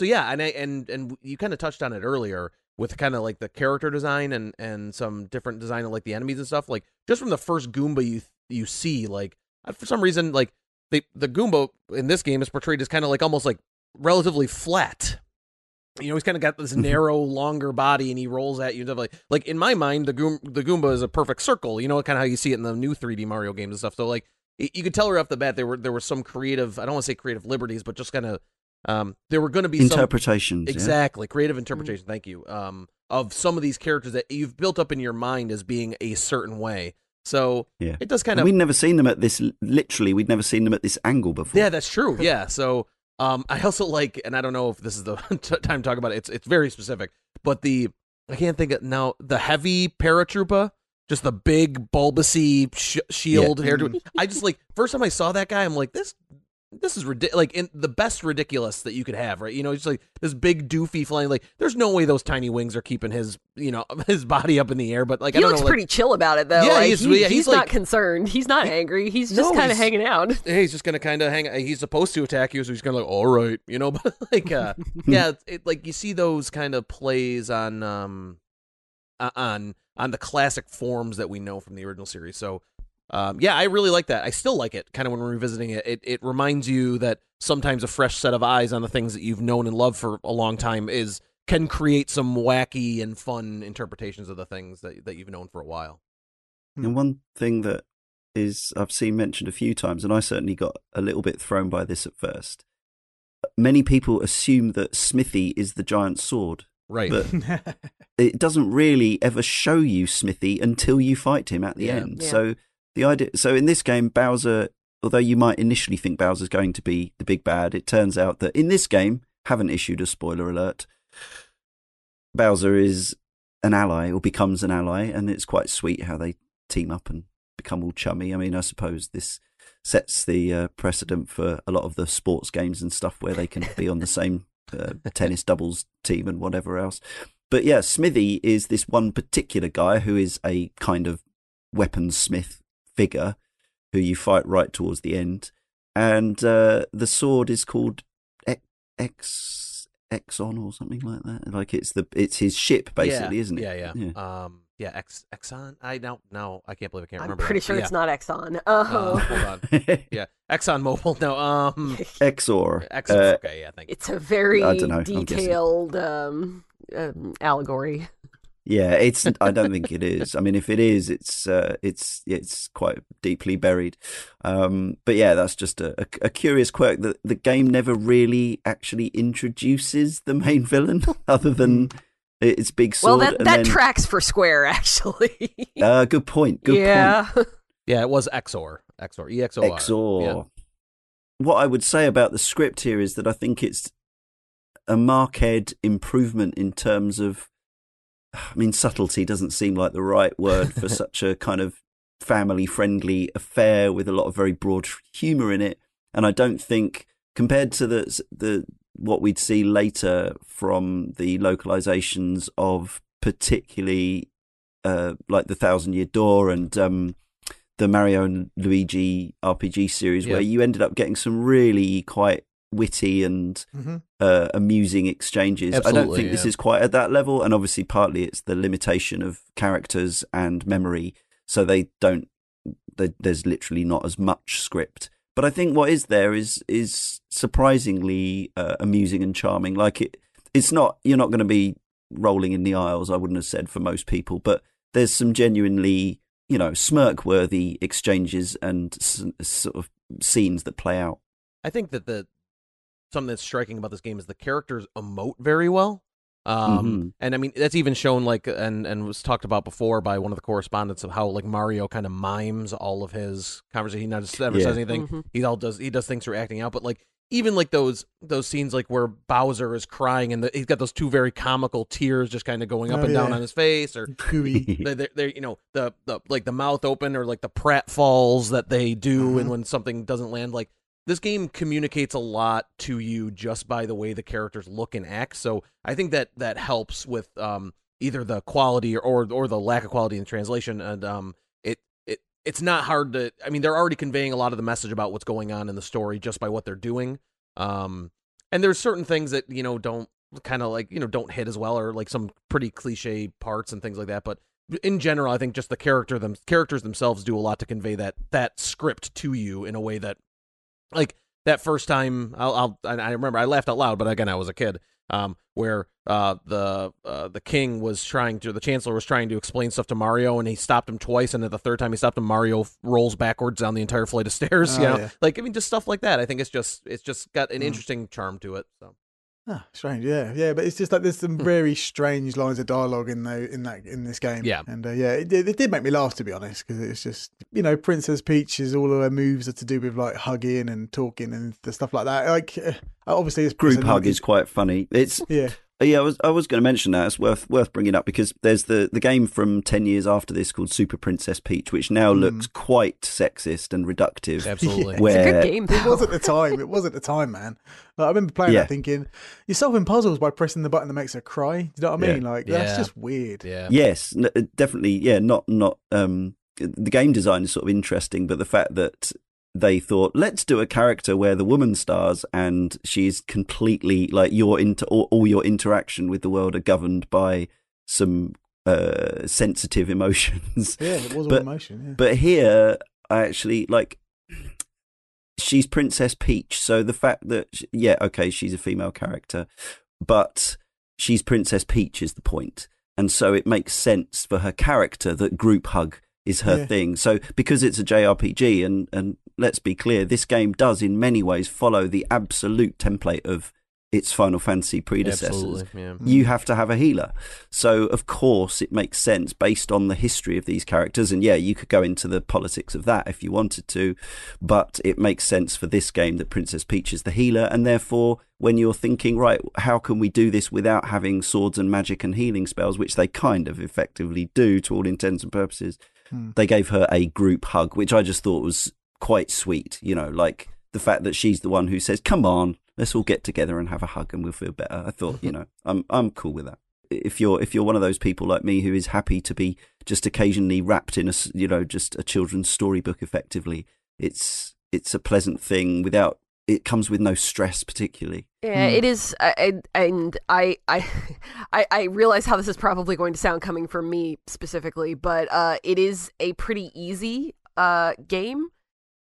yeah, and you kind of touched on it earlier with kind of like the character design and some different design of like the enemies and stuff. Like just from the first Goomba you see, like for some reason, like the Goomba in this game is portrayed as kind of like almost like relatively flat. You know, he's kind of got this narrow, longer body, and he rolls at you. Like in my mind, the Goomba is a perfect circle. You know, kind of how you see it in the new 3D Mario games and stuff. So, like, you could tell right off the bat there were some creative. I don't want to say creative liberties, but just kind of there were going to be interpretations. Creative interpretation. Thank you. Of some of these characters that you've built up in your mind as being a certain way. So it does kind of. We'd never seen them at this. Literally, we'd never seen them at this angle before. Yeah, that's true. Yeah, so. I also like, and I don't know if this is the time to talk about it. It's very specific, but I can't think of now. The heavy paratroopa, just the big bulbousy shield hairdo. I just like first time I saw that guy, I'm like this is ridiculous. Like in the best ridiculous that you could have, right? You know, just like this big doofy flying. Like there's no way those tiny wings are keeping his body up in the air. But like he looks pretty chill about it though. Yeah, like, he's not like, concerned. He's not angry. He's just kind of hanging out. He's just gonna kind of hang. He's supposed to attack you, so he's gonna like all right, you know. But like like you see those kind of plays on the classic forms that we know from the original series. So. I really like that. I still like it kind of when we're revisiting it. It reminds you that sometimes a fresh set of eyes on the things that you've known and loved for a long time can create some wacky and fun interpretations of the things that you've known for a while. And one thing that I've seen mentioned a few times, and I certainly got a little bit thrown by this at first. Many people assume that Smithy is the giant sword. Right. But it doesn't really ever show you Smithy until you fight him at the end. Yeah. So so in this game, Bowser, although you might initially think Bowser's going to be the big bad, it turns out that in this game, haven't issued a spoiler alert, Bowser is an ally or becomes an ally, and it's quite sweet how they team up and become all chummy. I mean, I suppose this sets the precedent for a lot of the sports games and stuff where they can be on the same tennis doubles team and whatever else. But yeah, Smithy is this one particular guy who is a kind of weaponsmith figure who you fight right towards the end, and the sword is called Exon or something like that. Like it's his ship basically, isn't it? Yeah. Exon. I can't believe I can't remember. I'm pretty sure it's not Exon. Oh, hold on. Exxon Mobil. No, Exor. Exor. Okay, yeah, thank you. It's a very detailed allegory. Yeah, I don't think it is. I mean, if it is, it's quite deeply buried. But yeah, that's just a curious quirk that the game never really actually introduces the main villain, other than its big sword. Well, that tracks for Square, actually. Good point. Good point. Yeah, it was Exor. Exor. E-X-O-R. Exor. Yeah. What I would say about the script here is that I think it's a marked improvement in terms of. I mean, subtlety doesn't seem like the right word for such a kind of family-friendly affair with a lot of very broad humour in it. And I don't think, compared to the what we'd see later from the localizations of particularly like the Thousand Year Door and the Mario and Luigi RPG series, where you ended up getting some really quite witty and amusing exchanges. Absolutely, I don't think this is quite at that level, and obviously partly it's the limitation of characters and memory, so there's literally not as much script. But I think what is there is surprisingly amusing and charming. Like it's not, you're not going to be rolling in the aisles, I wouldn't have said, for most people, but there's some genuinely, you know, smirk-worthy exchanges and sort of scenes that play out. I think that something that's striking about this game is the characters emote very well. And I mean, that's even shown like, and was talked about before by one of the correspondents, of how like Mario kind of mimes all of his conversation. He never says anything. He does things through acting out, but like, even like those scenes like where Bowser is crying and he's got those two very comical tears just kind of going up and down on his face, or they you know, the mouth open, or like the pratfalls that they do. And when something doesn't land, like, this game communicates a lot to you just by the way the characters look and act. So I think that that helps with either the quality or the lack of quality in translation. And it's not hard to, I mean, they're already conveying a lot of the message about what's going on in the story just by what they're doing. And there's certain things that, you know, don't kind of like, you know, don't hit as well, or like some pretty cliche parts and things like that. But in general, I think just the characters themselves do a lot to convey that script to you in a way that, like, that first time I remember I laughed out loud, but again, I was a kid, where the king was the chancellor was trying to explain stuff to Mario, and he stopped him twice, and at the third time he stopped him, Mario rolls backwards down the entire flight of stairs. Oh, you know, yeah. Like, I mean, just stuff like that. I think it's just got an interesting charm to it. So. Ah, strange, yeah, but it's just like there's some very strange lines of dialogue in this game, yeah, and it did make me laugh, to be honest, because it's just, you know, Princess Peach's, all of her moves are to do with like hugging and talking and stuff like that. Like, obviously, this group hug is quite funny. It's I was going to mention that. It's worth bringing up because there's the game from 10 years after this called Super Princess Peach, which now looks quite sexist and reductive. Absolutely. Yeah. It's a good game, though. It was at the time. It was at the time, man. Like, I remember playing that thinking, you're solving puzzles by pressing the button that makes her cry. Do you know what I mean? Yeah. Like, that's just weird. Yeah. Yes, definitely. Yeah, not the game design is sort of interesting, but the fact that they thought, let's do a character where the woman stars and she's completely like all your interaction with the world are governed by some sensitive emotions. Yeah, it was all emotion. Yeah. But here, I actually like, she's Princess Peach, so the fact that she's a female character, but she's Princess Peach is the point, and so it makes sense for her character that group hug is her thing. So because it's a JRPG, and let's be clear, this game does in many ways follow the absolute template of its Final Fantasy predecessors. Yeah. You have to have a healer. So of course it makes sense based on the history of these characters. And yeah, you could go into the politics of that if you wanted to, but it makes sense for this game that Princess Peach is the healer. And therefore, when you're thinking, right, how can we do this without having swords and magic and healing spells, which they kind of effectively do to all intents and purposes, they gave her a group hug, which I just thought was quite sweet. You know, like the fact that she's the one who says, come on, let's all get together and have a hug and we'll feel better. I thought, you know, I'm cool with that. If you're one of those people like me who is happy to be just occasionally wrapped in a, you know, just a children's storybook effectively, it's a pleasant thing without, it comes with no stress particularly. Yeah, it is. I realize how this is probably going to sound coming from me specifically, but it is a pretty easy game.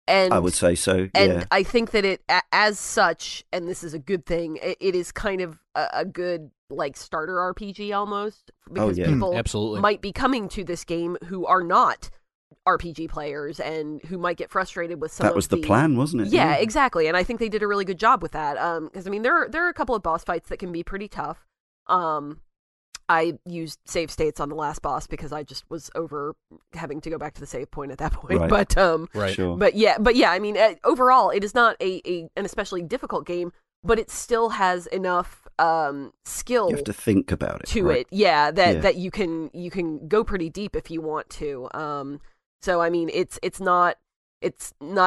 And I would say so. Yeah. And I think that it, as such, and this is a good thing, it is kind of a good like starter RPG almost, because people might be coming to this game who are not RPG players and who might get frustrated with some of that was the plan, wasn't it? Yeah, exactly. And I think they did a really good job with that. Because I mean, there are a couple of boss fights that can be pretty tough. I used save states on the last boss because I just was over having to go back to the save point at that point. Right. But but yeah, I mean, overall, it is not an especially difficult game, but it still has enough skill. You have to think about it to right? it. Yeah, that you can go pretty deep if you want to. So I mean, it's not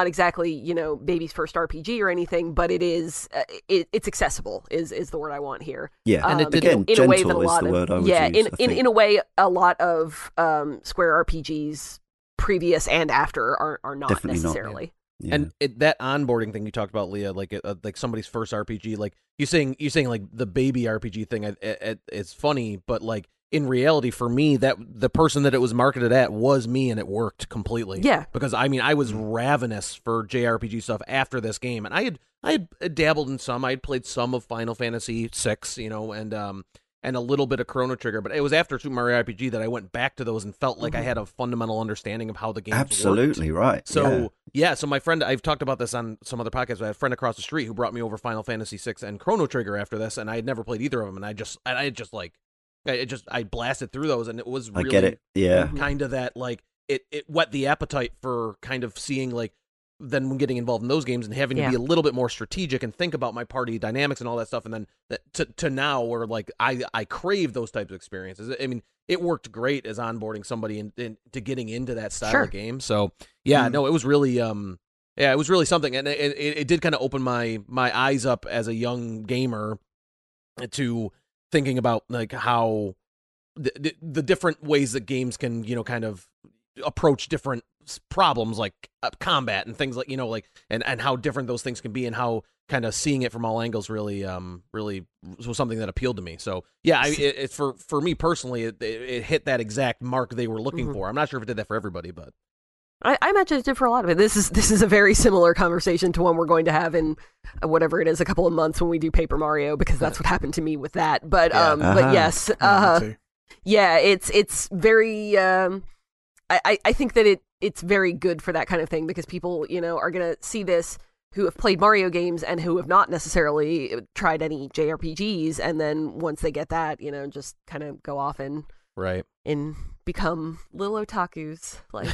exactly, you know, baby's first RPG or anything, but it is it's accessible is the word I want here. Yeah, and it, again, in gentle a way that a lot is the word I would use. In a way, a lot of Square RPGs previous and after are not definitely necessarily. Not, yeah. And that onboarding thing you talked about, Leah, like somebody's first RPG, like you saying like the baby RPG thing, it's funny, but like, in reality, for me, that the person that it was marketed at was me, and it worked completely. Yeah. Because, I mean, I was ravenous for JRPG stuff after this game, and I had dabbled in some. I had played some of Final Fantasy VI, you know, and a little bit of Chrono Trigger, but it was after Super Mario RPG that I went back to those and felt like I had a fundamental understanding of how the games absolutely worked. Right. So, so my friend, I've talked about this on some other podcasts, but I had a friend across the street who brought me over Final Fantasy VI and Chrono Trigger after this, and I had never played either of them, and I blasted through those, and it was really, I get it. Yeah. Kind of that, like, it whet the appetite for kind of seeing, like, then when getting involved in those games and having to be a little bit more strategic and think about my party dynamics and all that stuff, and then to now where, like, I crave those types of experiences. I mean, it worked great as onboarding somebody into getting into that style of game. So, it was really Yeah, it was really something, and it did kind of open my eyes up as a young gamer to thinking about like how the different ways that games can, you know, kind of approach different problems like combat and things like, you know, like and how different those things can be, and how kind of seeing it from all angles really really was something that appealed to me. So yeah, it for me personally, it hit that exact mark they were looking for. I'm not sure if it did that for everybody, but I imagine it did for a lot of it. This is a very similar conversation to one we're going to have in whatever it is, a couple of months, when we do Paper Mario, because that's what happened to me with that. But yeah. But yes, yeah, it's very. I think that it's very good for that kind of thing, because people, you know, are gonna see this who have played Mario games and who have not necessarily tried any JRPGs, and then once they get that, you know, just kind of go off and become little otakus. Like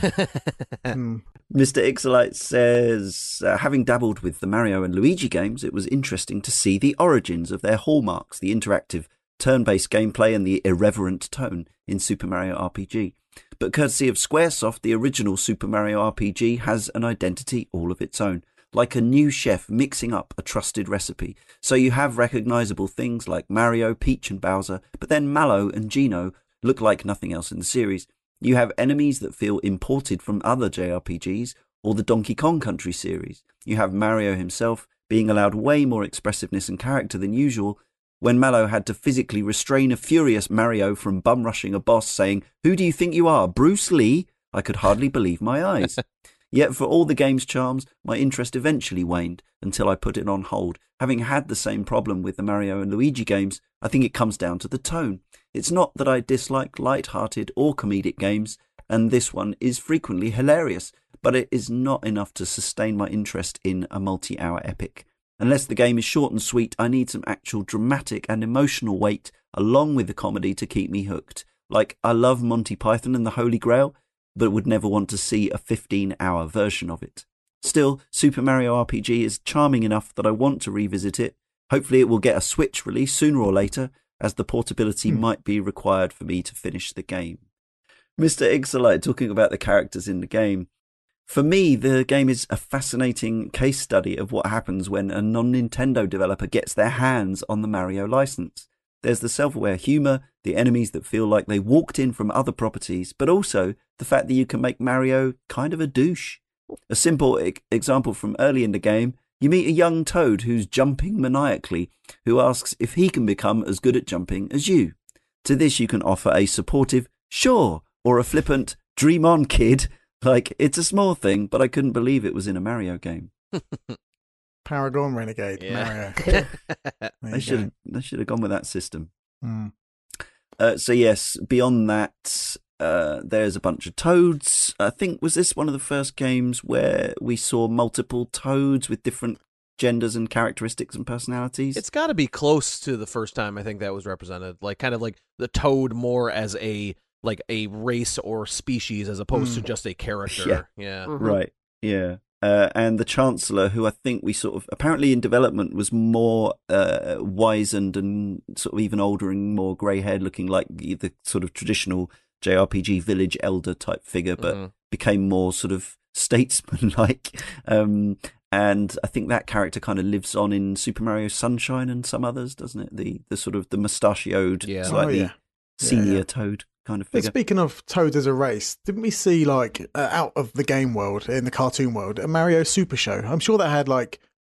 Mr. Ixolite says, having dabbled with the Mario and Luigi games, it was interesting to see the origins of their hallmarks, the interactive turn-based gameplay and the irreverent tone in Super Mario RPG. But courtesy of Squaresoft, the original Super Mario RPG has an identity all of its own, like a new chef mixing up a trusted recipe. So you have recognisable things like Mario, Peach and Bowser, but then Mallow and Geno look like nothing else in the series. You have enemies that feel imported from other JRPGs or the Donkey Kong Country series. You have Mario himself being allowed way more expressiveness and character than usual, when Mallow had to physically restrain a furious Mario from bum-rushing a boss, saying, "Who do you think you are, Bruce Lee? I could hardly believe my eyes." Yet for all the game's charms, my interest eventually waned until I put it on hold. Having had the same problem with the Mario and Luigi games, I think it comes down to the tone. It's not that I dislike light-hearted or comedic games, and this one is frequently hilarious, but it is not enough to sustain my interest in a multi-hour epic. Unless the game is short and sweet, I need some actual dramatic and emotional weight along with the comedy to keep me hooked. Like, I love Monty Python and the Holy Grail, but would never want to see a 15-hour version of it. Still, Super Mario RPG is charming enough that I want to revisit it. Hopefully it will get a Switch release sooner or later, as the portability might be required for me to finish the game. Mr. Ixolite, talking about the characters in the game, for me, the game is a fascinating case study of what happens when a non-Nintendo developer gets their hands on the Mario license. There's the self-aware humour, the enemies that feel like they walked in from other properties, but also the fact that you can make Mario kind of a douche. A simple example from early in the game, you meet a young Toad who's jumping maniacally, who asks if he can become as good at jumping as you. To this you can offer a supportive, "Sure," or a flippant, "Dream on, kid." Like, it's a small thing, but I couldn't believe it was in a Mario game. Paragon Renegade, yeah. Mario. They should have gone with that system. So yes, beyond that, there's a bunch of Toads. I think, was this one of the first games where we saw multiple Toads with different genders and characteristics and personalities? It's got to be close to the first time I think that was represented. Like, kind of like the Toad more as a race or species as opposed to just a character. Yeah. Right. Yeah. And the Chancellor, who I think we sort of, apparently in development, was more wizened and sort of even older and more grey-haired, looking like the sort of traditional JRPG village elder type figure, but became more sort of statesman-like. And I think that character kind of lives on in Super Mario Sunshine and some others, doesn't it? The sort of the mustachioed, slightly senior Toad. Kind of, speaking of Toad as a race, didn't we see out of the game world, in the cartoon world, a Mario Super Show? I'm sure that had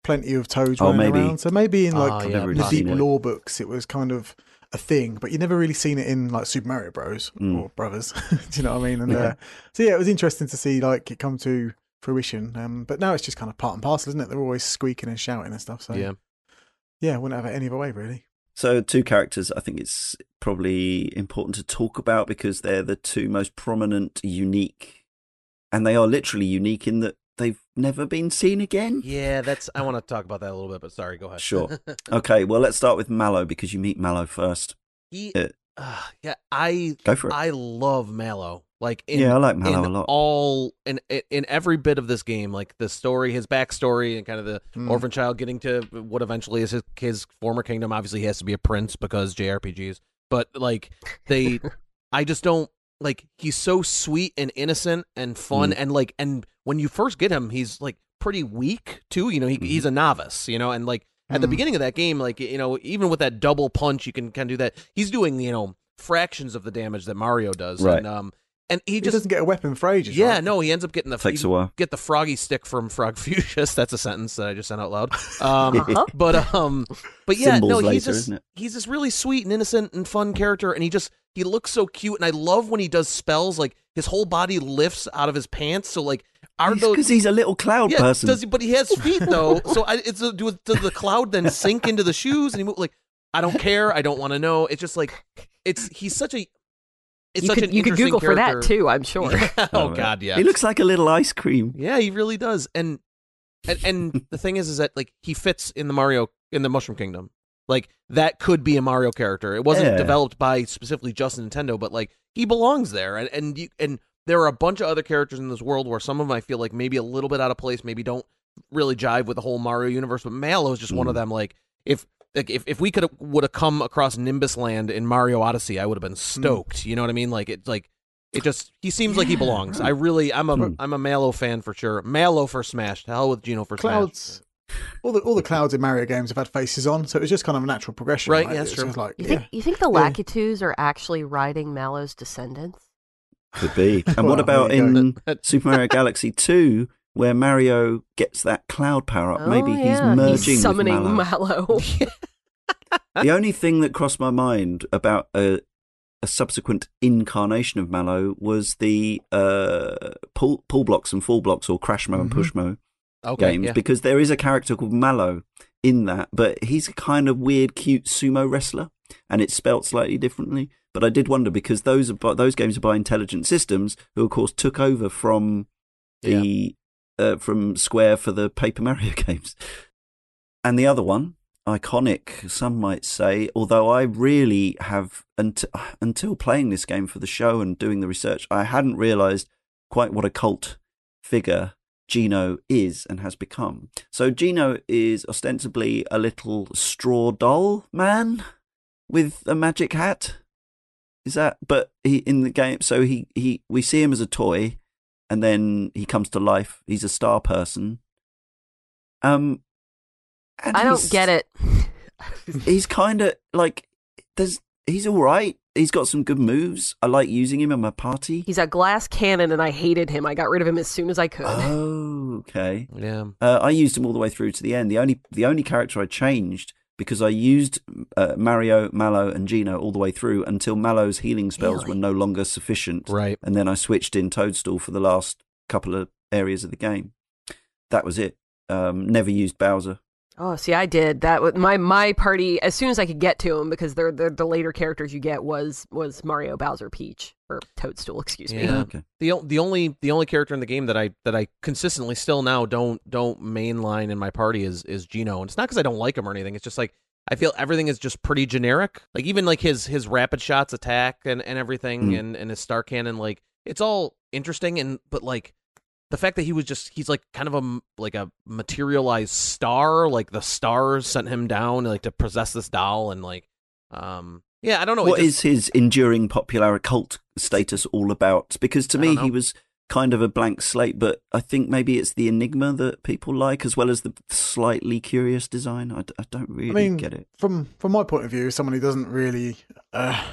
plenty of Toads running around. So maybe in the deep lore books, it was kind of a thing, but you never really seen it in Super Mario Bros. Or Brothers. Do you know what I mean? And so yeah, it was interesting to see it come to fruition. But now it's just kind of part and parcel, isn't it? They're always squeaking and shouting and stuff. So yeah, I wouldn't have it any other way really. So two characters I think it's probably important to talk about because they're the two most prominent, unique, and they are literally unique in that they've never been seen again. Yeah, I want to talk about that a little bit, but sorry, go ahead. Sure. Okay, well, let's start with Mallow because you meet Mallow first. Go for it. I love Mallow. I like Mallow a lot. In every bit of this game, the story, his backstory, and kind of the orphan child getting to what eventually is his former kingdom. Obviously, he has to be a prince because JRPGs. But I just don't he's so sweet and innocent and fun, and when you first get him, he's pretty weak too. You know, he's a novice, you know, and like at the beginning of that game, like, you know, even with that double punch, you can kind of do that. He's doing, you know, fractions of the damage that Mario does. Right. And he just doesn't get a weapon for ages. Yeah, right? No, he ends up getting the froggy stick from Frogfucius. That's a sentence that I just said out loud. But yeah, symbols, no, he's this really sweet and innocent and fun character, and he looks so cute. And I love when he does spells, like his whole body lifts out of his pants. So like, because he's a little cloud person. But he has feet though. So does the cloud then sink into the shoes? And he moves like, I don't care. I don't want to know. It's just like, he's such a. You could Google character for that too, I'm sure. Yeah. Oh God, yeah. He looks like a little ice cream. Yeah, he really does. And the thing is that like he fits in the Mushroom Kingdom. Like that could be a Mario character. It wasn't developed by specifically just Nintendo, but like he belongs there. And there are a bunch of other characters in this world where some of them I feel like maybe a little bit out of place, maybe don't really jive with the whole Mario universe. But Mallow is just one of them. Like if we would have come across Nimbus Land in Mario Odyssey, I would have been stoked. You know what I mean? Like he seems like he belongs. Right. I'm a Mallow fan for sure. Mallow for Smash. To hell with Geno for Clouds. Smash. All the clouds in Mario games have had faces on, so it was just kind of a natural progression. Right? Yeah, sure. Like, you think the Lakitus are actually riding Mallow's descendants? Could be. And what about in Super Mario Galaxy 2? Where Mario gets that cloud power up, he's summoning with Mallow. The only thing that crossed my mind about a subsequent incarnation of Mallow was the pull blocks and fall blocks, or Crash Mo and Push Mo games, because there is a character called Mallow in that, but he's a kind of weird, cute sumo wrestler, and it's spelt slightly differently. But I did wonder because those games are by Intelligent Systems, who of course took over from from Square for the Paper Mario games. And the other one, iconic, some might say, although I really have, until playing this game for the show and doing the research, I hadn't realised quite what a cult figure Geno is and has become. So Geno is ostensibly a little straw doll man with a magic hat. Is that? But he in the game, so we see him as a toy, and then he comes to life. He's a star person. I don't get it. He's kind of like, he's all right. He's got some good moves. I like using him in my party. He's a glass cannon, and I hated him. I got rid of him as soon as I could. Oh, okay. Yeah. I used him all the way through to the end. The only character I changed, because I used Mario, Mallow, and Geno all the way through until Mallow's healing spells were no longer sufficient. Right. And then I switched in Toadstool for the last couple of areas of the game. That was it. Never used Bowser. Oh, see, I did. That was my party, as soon as I could get to him, because the later characters you get was Mario, Bowser, Peach, or Toadstool, excuse me. Yeah. Okay. The only character in the game that I consistently still now don't mainline in my party is Geno, and it's not because I don't like him or anything. It's just like I feel everything is just pretty generic. Like even like his rapid shots attack and everything and his star cannon, like it's all interesting but like the fact that he's like kind of a materialized star, like the stars sent him down like to possess this doll, and like I don't know. What is his enduring popular cult status all about? Because to me he was kind of a blank slate, but I think maybe it's the enigma that people like, as well as the slightly curious design. I don't really get it. From my point of view, someone who doesn't really,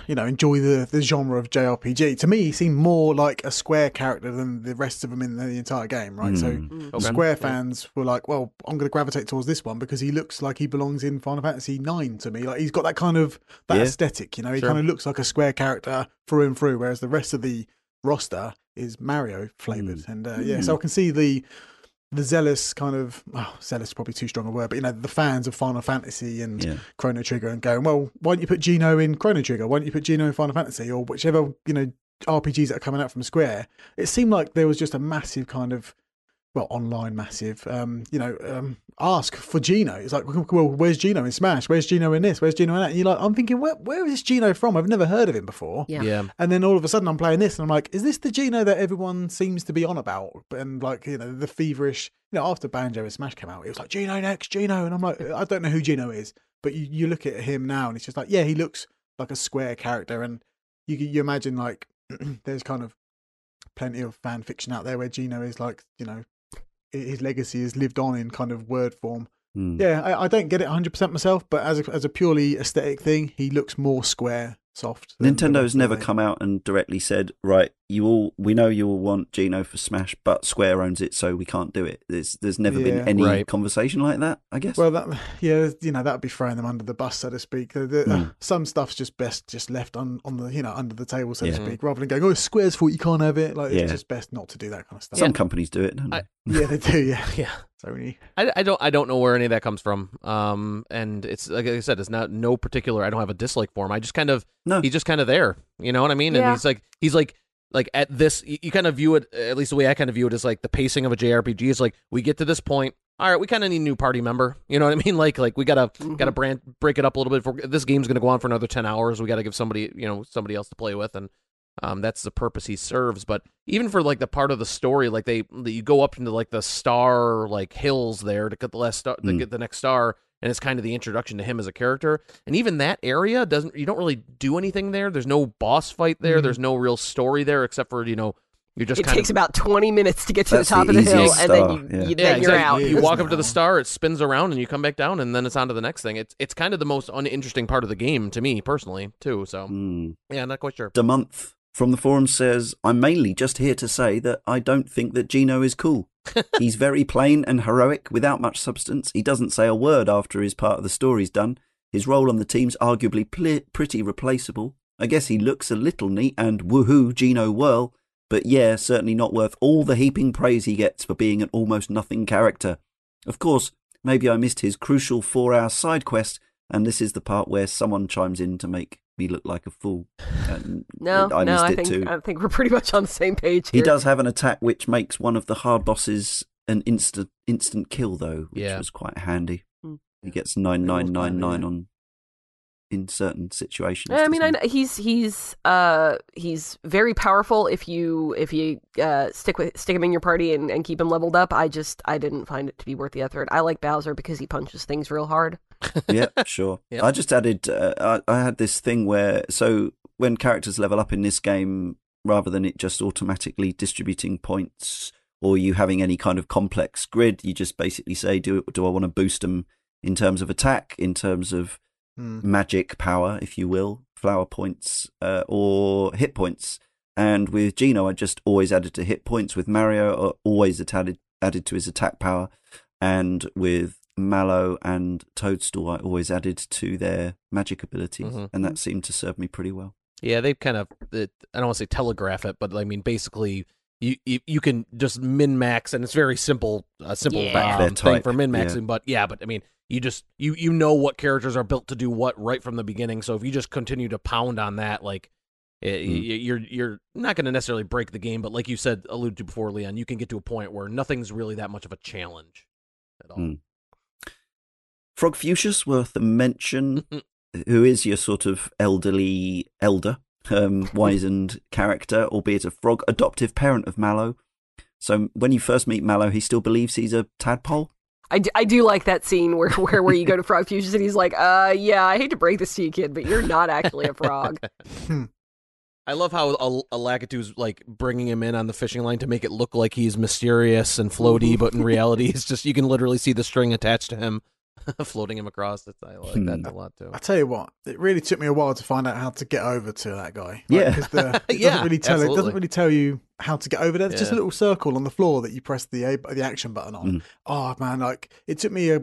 enjoy the genre of JRPG, to me, he seemed more like a Square character than the rest of them in the entire game, right? So Square fans were like, well, I'm going to gravitate towards this one because he looks like he belongs in Final Fantasy IX to me. Like he's got that kind of aesthetic, you know? He kind of looks like a Square character through and through, whereas the rest of the roster is Mario flavoured, and so I can see the zealous kind of zealous is probably too strong a word, but you know, the fans of Final Fantasy and Chrono Trigger, and going, well, why don't you put Geno in Chrono Trigger? Why don't you put Geno in Final Fantasy, or whichever RPGs that are coming out from Square? It seemed like there was just a massive kind of online massive ask for Geno. It's like, well, where's Geno in Smash? Where's Geno in this? Where's Geno in that? And you're like, I'm thinking, where is this Geno from? I've never heard of him before. Yeah. And then all of a sudden I'm playing this and I'm like, is this the Geno that everyone seems to be on about? And like, the feverish, after Banjo and Smash came out, it was like, Geno next, Geno. And I'm like, I don't know who Geno is, but you look at him now and it's just like, yeah, he looks like a Square character. And you imagine like, there's kind of plenty of fan fiction out there where Geno is like, his legacy has lived on in kind of word form. Yeah, I don't get it 100% myself, but as a purely aesthetic thing, he looks more Squaresoft. Nintendo's never come out and directly said, right, we know you all want Geno for Smash, but Square owns it, so we can't do it. There's never been any conversation like that, I guess. Well, that would be throwing them under the bus, so to speak. Some stuff's just best just left on the under the table, so to speak, rather than going, oh, it's Square's fault, you can't have it. Like, it's just best not to do that kind of stuff. Some companies do it, don't they? Yeah, they do. Yeah. Sony. I don't know where any of that comes from. And it's like I said, it's no particular. I don't have a dislike for him. I just kind of he's just kind of there. You know what I mean? Yeah. And he's like at this. You kind of view it, at least the way I kind of view it, is like the pacing of a JRPG is like we get to this point. All right, we kind of need a new party member. You know what I mean? Like we gotta break it up a little bit. This game's gonna go on for another 10 hours. We gotta give somebody else to play with, and that's the purpose he serves. But even for like the part of the story, like you go up into like the star like hills there to get the last star, to get the next star, and it's kind of the introduction to him as a character. And even that area you don't really do anything there. There's no boss fight there. There's no real story there except for it takes about 20 minutes to get to the top of the hill, and then you're out. You walk up to the star, it spins around, and you come back down, and then it's on to the next thing. It's kind of the most uninteresting part of the game to me personally too. So yeah, not quite sure. The month. From the forum says, I'm mainly just here to say that I don't think that Geno is cool. He's very plain and heroic without much substance. He doesn't say a word after his part of the story's done. His role on the team's arguably pretty replaceable. I guess he looks a little neat and woohoo Geno whirl, but yeah, certainly not worth all the heaping praise he gets for being an almost nothing character. Of course, maybe I missed his crucial 4-hour side quest, and this is the part where someone chimes in to make me look like a fool. I think we're pretty much on the same page here. He does have an attack which makes one of the hard bosses an instant kill, though, which was quite handy. He gets 9999 in certain situations. I mean, he's very powerful if you stick him in your party and keep him leveled up. I didn't find it to be worth the effort. I like Bowser because he punches things real hard. Yeah, sure. Yep. I just added. I had this thing where when characters level up in this game, rather than it just automatically distributing points or you having any kind of complex grid, you just basically say, do I want to boost them in terms of attack, in terms of magic power, if you will, flower points, or hit points. And with Geno, I just always added to hit points. With Mario, I always added to his attack power, and with Mallow and Toadstool, I always added to their magic abilities, and that seemed to serve me pretty well. Yeah, they kind of, I don't want to say telegraph it, but I mean, basically, you can just min-max, and it's very simple thing for min-maxing, but I mean, you just, you know what characters are built to do what right from the beginning, so if you just continue to pound on that, like, you're not going to necessarily break the game, but like you said, alluded to before, Leon, you can get to a point where nothing's really that much of a challenge at all. Frogfucius, worth a mention, who is your sort of elder, wizened character, albeit a frog, adoptive parent of Mallow. So when you first meet Mallow, he still believes he's a tadpole. I do like that scene where you go to Frogfucius and he's like, yeah, I hate to break this to you, kid, but you're not actually a frog. I love how Alakatu's like bringing him in on the fishing line to make it look like he's mysterious and floaty, but in reality, it's just, you can literally see the string attached to him. Floating him across the side. I like that a lot too. I tell you what, it really took me a while to find out how to get over to that guy. Like, yeah, because it doesn't really tell you how to get over there. It's just a little circle on the floor that you press the action button on. Oh man, like it took me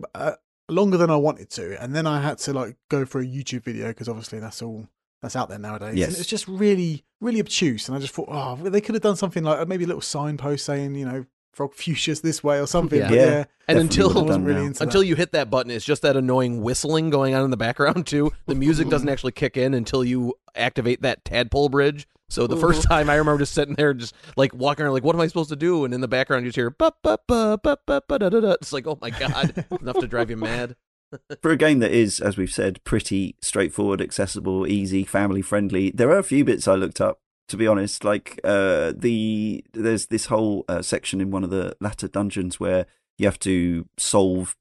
longer than I wanted to, and then I had to like go for a YouTube video because obviously that's out there nowadays. Yes. It's just really, really obtuse, and I just thought, they could have done something like maybe a little signpost saying, Frogfucius this way or something. Yeah. And until you hit that button, it's just that annoying whistling going on in the background too. The music doesn't actually kick in until you activate that tadpole bridge. So the first time I remember just sitting there, just like walking around, like, what am I supposed to do? And in the background, you just hear ba ba ba ba ba ba da da da. It's like, oh my god, enough to drive you mad. For a game that is, as we've said, pretty straightforward, accessible, easy, family friendly. There are a few bits I looked up, to be honest, like there's this whole section in one of the latter dungeons where you have to solve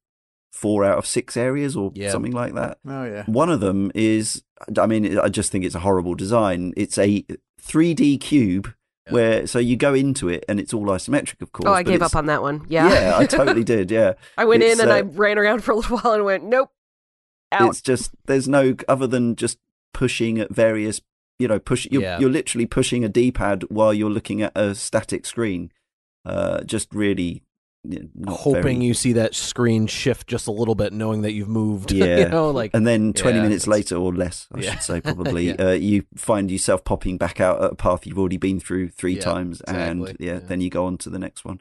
4 out of 6 areas or something like that. Oh yeah. One of them is, I mean, I just think it's a horrible design. It's a 3D cube Yeah. Where so you go into it and it's all isometric, of course. Oh, I gave up on that one. Yeah, yeah, I totally did. Yeah, I went in and I ran around for a little while and went, nope, out. It's just there's no other than just pushing at various, you know, You're literally pushing a D-pad while you're looking at a static screen. Just really you see that screen shift just a little bit, knowing that you've moved. Yeah, you know, like, and then 20 minutes later or less, I should say, probably, you find yourself popping back out at a path you've already been through three times, and then you go on to the next one.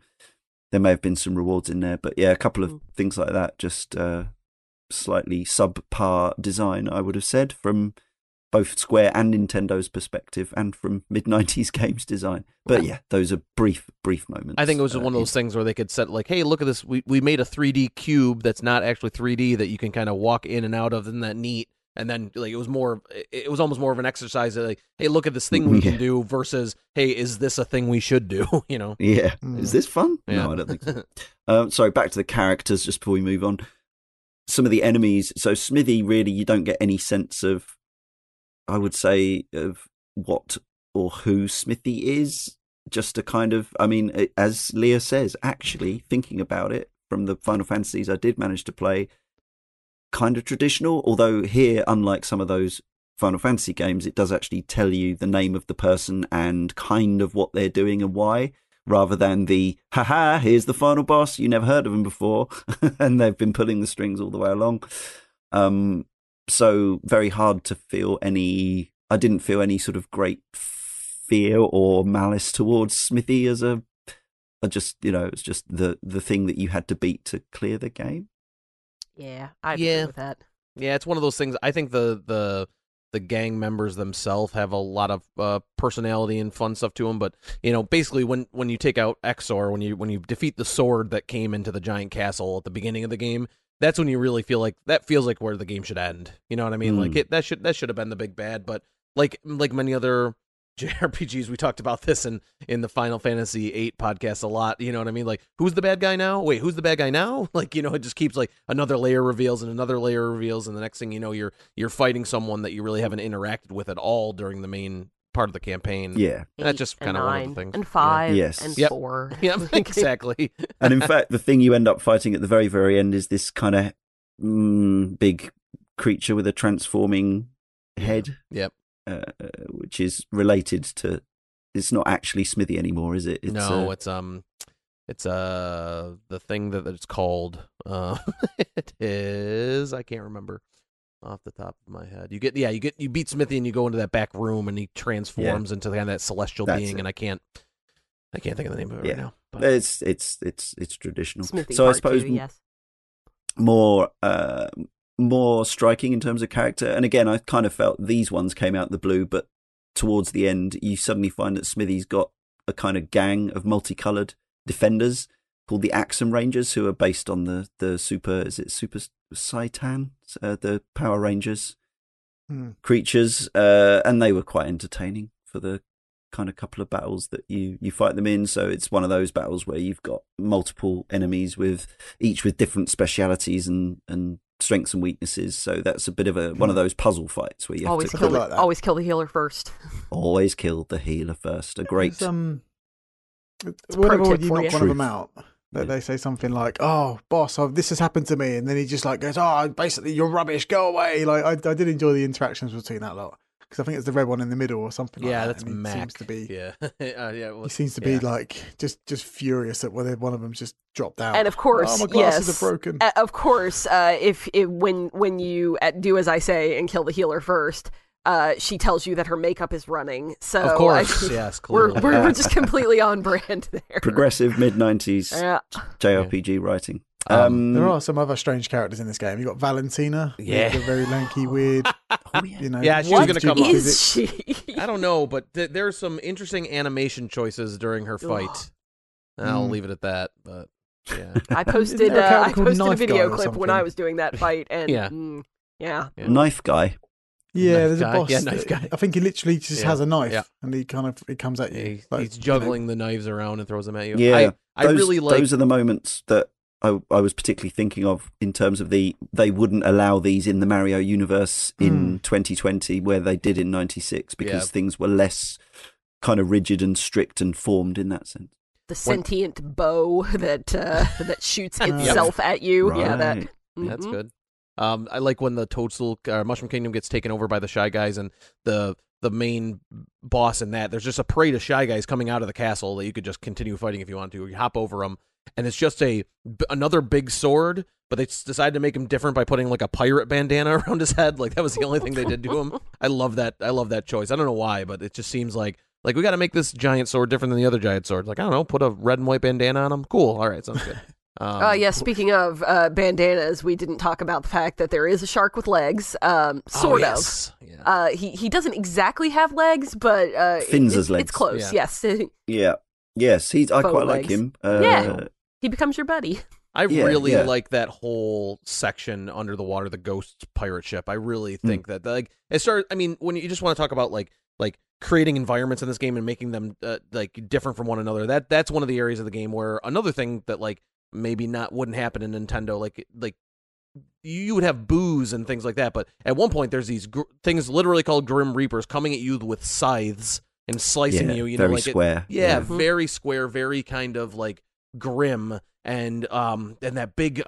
There may have been some rewards in there, but yeah, a couple of things like that. Just slightly subpar design, I would have said, from both Square and Nintendo's perspective, and from mid-90s games design. But yeah, those are brief moments. I think it was one of those things where they could set, like, hey, look at this. We made a 3D cube that's not actually 3D that you can kind of walk in and out of. Isn't that neat? And then, like, it was almost more of an exercise that, like, hey, look at this thing we can do versus, hey, is this a thing we should do? You know? Yeah. Is this fun? Yeah. No, I don't think so. Sorry, back to the characters just before we move on. Some of the enemies. So Smithy, really, you don't get any sense of, I would say, of what or who Smithy is. Just a kind of, I mean, as Leah says, actually thinking about it, from the Final Fantasies I did manage to play, kind of traditional, although here, unlike some of those Final Fantasy games, it does actually tell you the name of the person and kind of what they're doing and why, rather than the, haha, here's the final boss, you never heard of him before, and they've been pulling the strings all the way along. So very hard to feel any, I didn't feel any sort of great fear or malice towards Smithy as a just, you know, it's just the thing that you had to beat to clear the game. Yeah, I agree with that. Yeah, it's one of those things. I think the gang members themselves have a lot of personality and fun stuff to them, but, you know, basically when you take out Exor, when you defeat the sword that came into the giant castle at the beginning of the game, that's when you really feel like that feels like where the game should end. You know what I mean? Like that should have been the big bad, but like many other JRPGs, we talked about this in the Final Fantasy VIII podcast a lot. You know what I mean? Like, who's the bad guy now? Wait, who's the bad guy now? Like, you know, it just keeps, like, another layer reveals and another layer reveals, and the next thing you know, you're fighting someone that you really haven't interacted with at all during the main part of the campaign. Yeah. That's just kind of one of the things. And 5 and 4. Yep, exactly. And in fact, the thing you end up fighting at the very, very end is this kind of big creature with a transforming head. Yep. Which is related to, it's not actually Smithy anymore, is it? It's the thing that it's called. It is, I can't remember off the top of my head. You beat Smithy and you go into that back room and he transforms into kind of that celestial being. And I can't think of the name of it right now. But it's traditional. Smithy, so I suppose more striking in terms of character. And again, I kind of felt these ones came out the blue, but towards the end, you suddenly find that Smithy's got a kind of gang of multicolored defenders called the Axem Rangers, who are based on the Super, is it Super Saitan? The Power Rangers creatures, and they were quite entertaining for the kind of couple of battles that you fight them in. So it's one of those battles where you've got multiple enemies with each with different specialities and strengths and weaknesses. So that's a bit of a one of those puzzle fights where you have to always kill the healer first. Always kill the healer first. A great whenever you knock one of them out, they say something like, "Oh, boss, this has happened to me," and then he just like goes, "Oh, basically you're rubbish. Go away." Like I did enjoy the interactions between that lot. Because I think it's the red one in the middle or something like that. Yeah, that's Mac. Seems to be, he seems to be like just furious at whether one of them just dropped out. And of course, my glasses are broken. Of course, when you do as I say and kill the healer first, she tells you that her makeup is running. So of course, clearly. We're just completely on brand there. Progressive mid-90s JRPG writing. There are some other strange characters in this game. You got Valentina, the very lanky, weird. You know, she's going to come up. Is she? I don't know, but there are some interesting animation choices during her fight. I'll leave it at that. But I posted a video clip when I was doing that fight, and Knife guy. Yeah, knife there's a boss. Yeah, knife guy. I think he literally just has a knife, and he comes at you. He's juggling the knives around and throws them at you. Yeah, I really like those are the moments that I was particularly thinking of in terms of they wouldn't allow these in the Mario universe in 2020 where they did in 96 because things were less kind of rigid and strict and formed in that sense. The sentient bow that that shoots itself at you. Right. Yeah, that. Mm-hmm. That's good. I like when the Toadstool Mushroom Kingdom gets taken over by the Shy Guys, and the main boss in that, there's just a parade of Shy Guys coming out of the castle that you could just continue fighting if you want to. You hop over them, and it's just another big sword, but they decided to make him different by putting like a pirate bandana around his head. Like that was the only thing they did to him. I love that choice. I don't know why, but it just seems like we got to make this giant sword different than the other giant swords. Like, I don't know, put a red and white bandana on him. Cool. All right, sounds good. Yeah, speaking of bandanas, we didn't talk about the fact that there is a shark with legs, sort of. Yeah. He doesn't exactly have legs, but fins as legs. It's close, yes. Yeah. Yes, I quite like him. Yeah, he becomes your buddy. I really like that whole section under the water, the ghost pirate ship. I really think that, like, it started, I mean, when you just want to talk about, like creating environments in this game and making them, like, different from one another, that's one of the areas of the game where another thing that, like, maybe not wouldn't happen in Nintendo, like you would have boos and things like that, but at one point there's these things literally called Grim Reapers coming at you with scythes and slicing you know, like square. Very square, very kind of like grim, and that big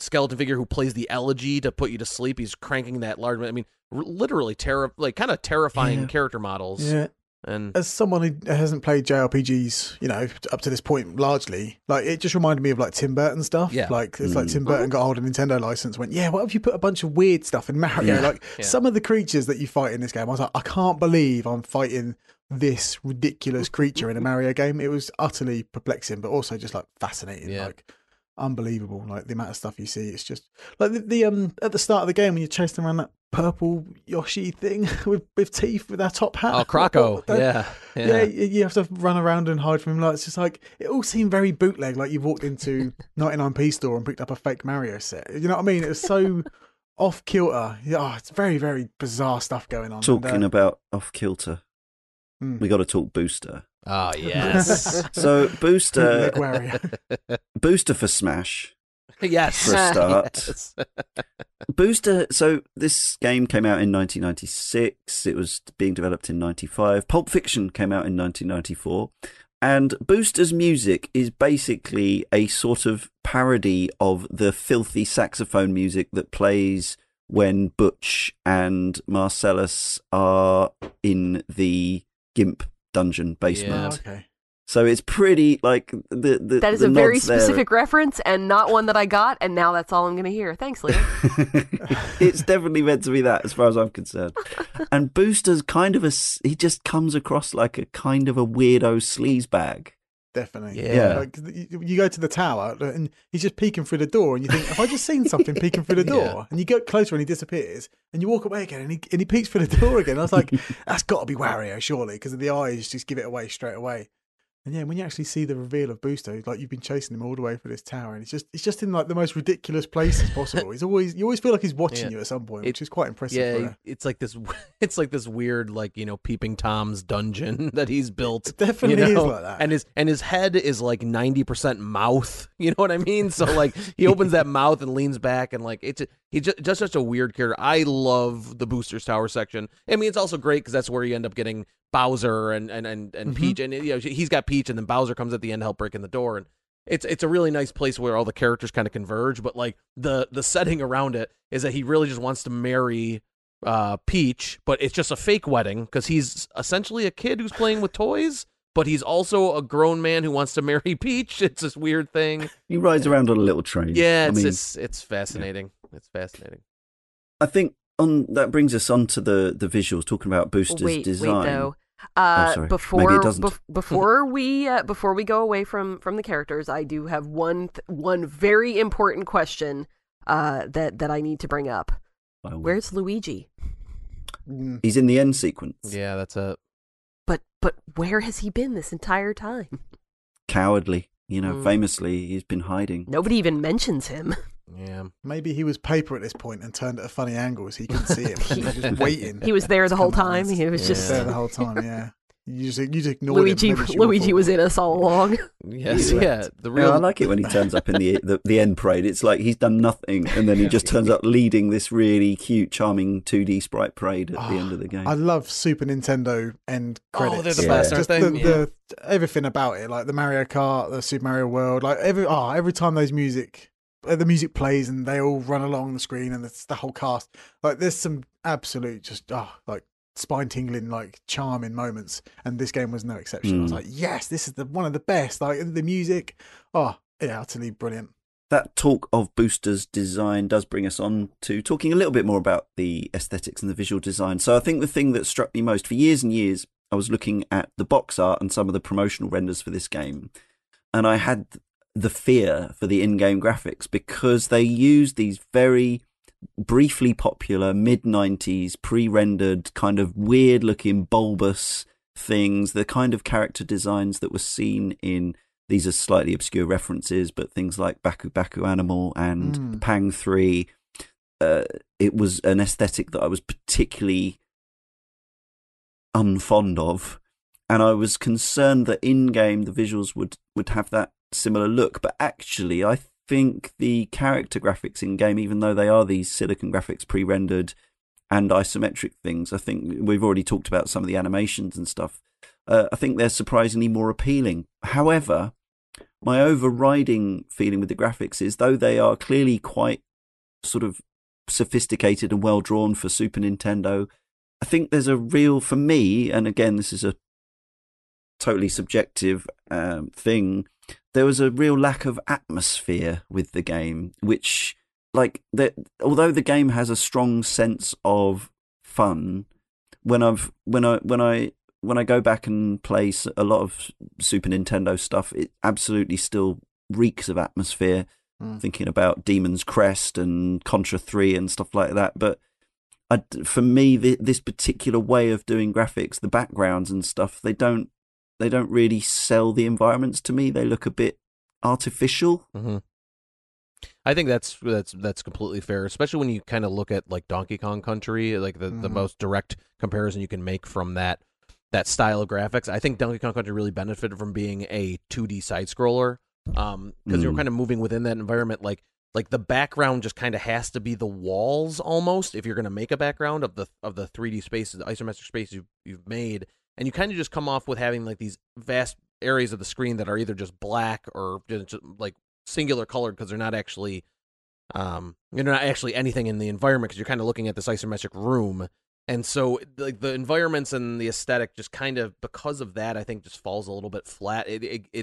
skeleton figure who plays the elegy to put you to sleep, he's cranking that large, I mean, literally terrifying character models. Yeah. And as someone who hasn't played JRPGs, you know, up to this point largely, like it just reminded me of like Tim Burton stuff. Yeah. Like it's like Tim Burton got hold of a Nintendo license, went, yeah, what if you put a bunch of weird stuff in Mario? Yeah. Like some of the creatures that you fight in this game, I was like, I can't believe I'm fighting this ridiculous creature in a Mario game. It was utterly perplexing, but also just like fascinating. Yeah. Like unbelievable, like the amount of stuff you see. It's just like the at the start of the game when you're chasing around that purple Yoshi thing with teeth with that top hat. Oh, Croco. Yeah, you have to run around and hide from him. Like, it's just like it all seemed very bootleg, like you've walked into 99p store and picked up a fake Mario set, you know what I mean? It was so off kilter. Yeah, it's very, very bizarre stuff going on. Talking about off kilter, we got to talk Booster. Oh, yes. So Booster for Smash. Yes. For a start. Yes. Booster, so this game came out in 1996. It was being developed in 95. Pulp Fiction came out in 1994. And Booster's music is basically a sort of parody of the filthy saxophone music that plays when Butch and Marcellus are in the Gimp dungeon basement. Yeah, okay. So it's pretty like the that is the a very specific reference and not one that I got, and now that's all I'm going to hear. Thanks, Leah. It's definitely meant to be that, as far as I'm concerned. And Booster's kind of he just comes across like a kind of a weirdo sleazebag. Definitely. Yeah. Like, you go to the tower and he's just peeking through the door and you think, have I just seen something peeking through the door? Yeah. And you get closer and he disappears and you walk away again and he peeks through the door again. I was like, that's got to be Wario, surely, because the eyes just give it away straight away. And yeah, when you actually see the reveal of Booster, like you've been chasing him all the way for this tower, and it's just in like the most ridiculous places possible. You always feel like he's watching you at some point, which is quite impressive. Yeah, it's like this weird, like, you know, Peeping Tom's dungeon that he's built. It definitely is like that. And his head is like 90% mouth. You know what I mean? So like he opens that mouth and leans back, and like he's just such a weird character. I love the Booster's tower section. I mean, it's also great because that's where you end up getting Bowser and Peach, and you know, he's got Peach, and then Bowser comes at the end to help break in the door, and it's a really nice place where all the characters kind of converge. But like the setting around it is that he really just wants to marry Peach, but it's just a fake wedding because he's essentially a kid who's playing with toys, but he's also a grown man who wants to marry Peach. It's this weird thing. He rides around on a little train. Yeah, it's fascinating. Yeah. It's fascinating. I think that brings us on to the visuals. Talking about Booster's design. Wait, though. Before we go away from the characters, I do have one very important question that I need to bring up. Wow. Where's Luigi? He's in the end sequence. Yeah, that's it. But where has he been this entire time? Cowardly, you know. Famously, he's been hiding. Nobody even mentions him. Yeah, maybe he was paper at this point and turned at a funny angle so he couldn't see him. He was just waiting. He was there the whole time. He was just there the whole time. Yeah. You just ignored Luigi was in us all along. Yes, yeah. I like it when he turns up in the end parade. It's like he's done nothing, and then he just turns up leading this really cute, charming 2D sprite parade at the end of the game. I love Super Nintendo end credits. Oh, they're the best, aren't they? Everything about it, like the Mario Kart, the Super Mario World, like every time the music plays and they all run along the screen and it's the whole cast. Like there's some absolute just like spine-tingling, like charming moments, and this game was no exception. I was like, yes, this is one of the best. Like the music, utterly brilliant. That talk of Booster's design does bring us on to talking a little bit more about the aesthetics and the visual design. So I think the thing that struck me most for years and years, I was looking at the box art and some of the promotional renders for this game, and I had the fear for the in-game graphics because they used these very briefly popular mid-90s pre-rendered kind of weird-looking bulbous things, the kind of character designs that were seen in, these are slightly obscure references, but things like Baku Baku Animal and Pang 3. It was an aesthetic that I was particularly unfond of, and I was concerned that in-game the visuals would have that similar look, but actually I think the character graphics in game, even though they are these silicon graphics pre-rendered and isometric things, I think we've already talked about some of the animations and stuff, I think they're surprisingly more appealing. However, my overriding feeling with the graphics is, though they are clearly quite sort of sophisticated and well drawn for Super Nintendo, I think there's a real, for me, and again this is a totally subjective thing, there was a real lack of atmosphere with the game, which, like, that although the game has a strong sense of fun, when I go back and play a lot of Super Nintendo stuff, it absolutely still reeks of atmosphere. Thinking about Demon's Crest and Contra 3 and stuff like that, but for me, this particular way of doing graphics, the backgrounds and stuff, they don't really sell the environments to me. They look a bit artificial. Mm-hmm. I think that's completely fair, especially when you kind of look at like Donkey Kong Country, like the most direct comparison you can make from that style of graphics. I think Donkey Kong Country really benefited from being a 2D side scroller, because you're kind of moving within that environment. Like the background just kind of has to be the walls almost, if you're going to make a background of the 3D spaces, the isometric space you've made. And you kind of just come off with having like these vast areas of the screen that are either just black or just like singular colored, because they're not actually anything in the environment, because you're kind of looking at this isometric room. And so like the environments and the aesthetic just kind of, because of that, I think just falls a little bit flat.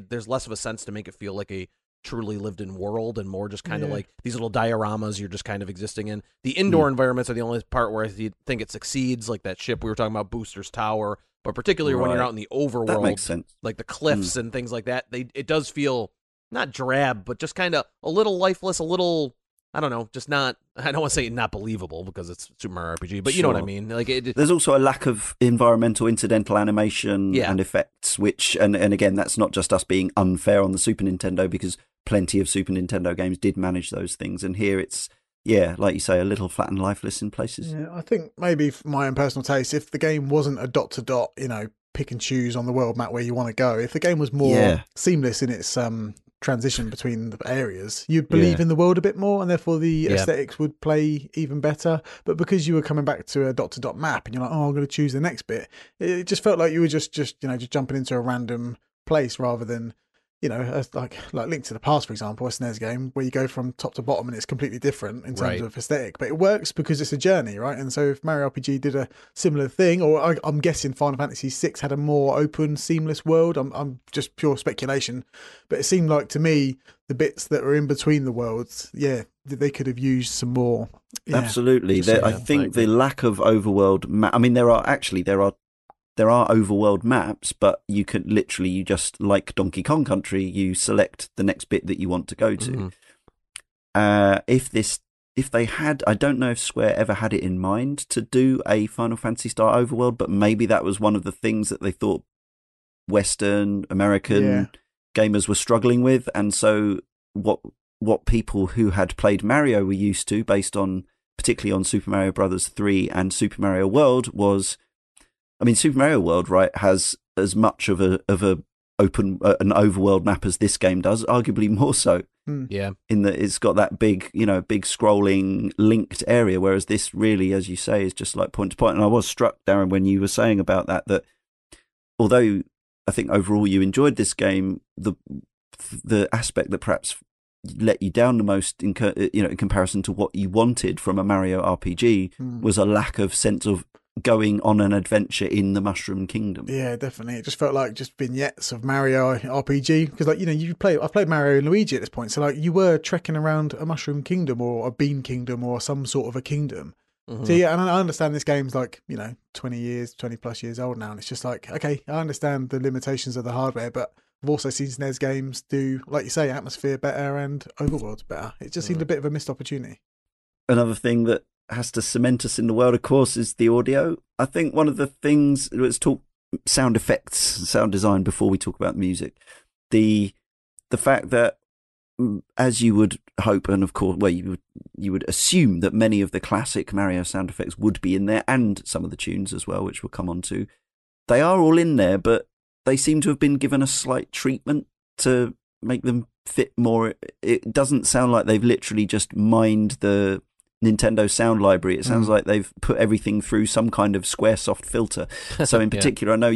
There's less of a sense to make it feel like a truly lived in world, and more just kind of like these little dioramas you're just kind of existing in. The indoor environments are the only part where I think it succeeds, like that ship we were talking about, Booster's Tower, but particularly when you're out in the overworld, that makes sense. Like the cliffs and things like that, it does feel not drab, but just kind of a little lifeless, a little, I don't know, just not, I don't want to say not believable because it's Super Mario RPG, but you know what I mean. Like there's also a lack of environmental incidental animation and effects, which, and again, that's not just us being unfair on the Super Nintendo, because plenty of Super Nintendo games did manage those things, and here it's, like you say, a little flat and lifeless in places. Yeah, I think maybe for my own personal taste, if the game wasn't a dot-to-dot, pick and choose on the world map where you want to go, if the game was more seamless in its transition between the areas, you'd believe in the world a bit more, and therefore the aesthetics would play even better. But because you were coming back to a dot-to-dot map and you're like, I'm going to choose the next bit, it just felt like you were just jumping into a random place, rather than, like Link to the Past, for example, a SNES game where you go from top to bottom and it's completely different in terms of aesthetic, but it works because it's a journey, right? And so if Mario RPG did a similar thing, or I'm guessing Final Fantasy VI had a more open, seamless world. I'm just pure speculation, but it seemed like to me the bits that are in between the worlds, they could have used some more. Yeah. Absolutely, I think the lack of overworld. I mean, there are overworld maps, but you can literally, you just, like Donkey Kong Country, you select the next bit that you want to go to. Mm-hmm. If they had, I don't know if Square ever had it in mind to do a Final Fantasy style overworld, but maybe that was one of the things that they thought Western American gamers were struggling with, and so what people who had played Mario were used to, based on particularly on Super Mario Brothers 3 and Super Mario World, was, I mean, Super Mario World, right, has as much of an overworld map as this game does, arguably more so. Yeah, in that it's got that big scrolling linked area, whereas this really, as you say, is just like point to point. And I was struck, Darren, when you were saying about that although I think overall you enjoyed this game, the aspect that perhaps let you down the most in comparison to what you wanted from a Mario RPG was a lack of sense of going on an adventure in the Mushroom Kingdom. Yeah, definitely. It just felt like just vignettes of Mario RPG, because I've played Mario and Luigi at this point, so like you were trekking around a Mushroom Kingdom or a Bean Kingdom or some sort of a kingdom. Mm-hmm. So yeah, and I understand this game's like 20 plus years old now, and it's just like, okay, I understand the limitations of the hardware, but I've also seen SNES games do, like you say, atmosphere better and overworlds better. It just seemed a bit of a missed opportunity. Another thing that has to cement us in the world, of course, is the audio. I think one of the things, let's talk sound effects, sound design before we talk about music. The fact that, as you would hope, and of course, well, you would assume that many of the classic Mario sound effects would be in there, and some of the tunes as well, which we'll come on to. They are all in there, but they seem to have been given a slight treatment to make them fit more. It doesn't sound like they've literally just mined the Nintendo sound library. It sounds like they've put everything through some kind of Squaresoft filter. So in particular, yeah. I know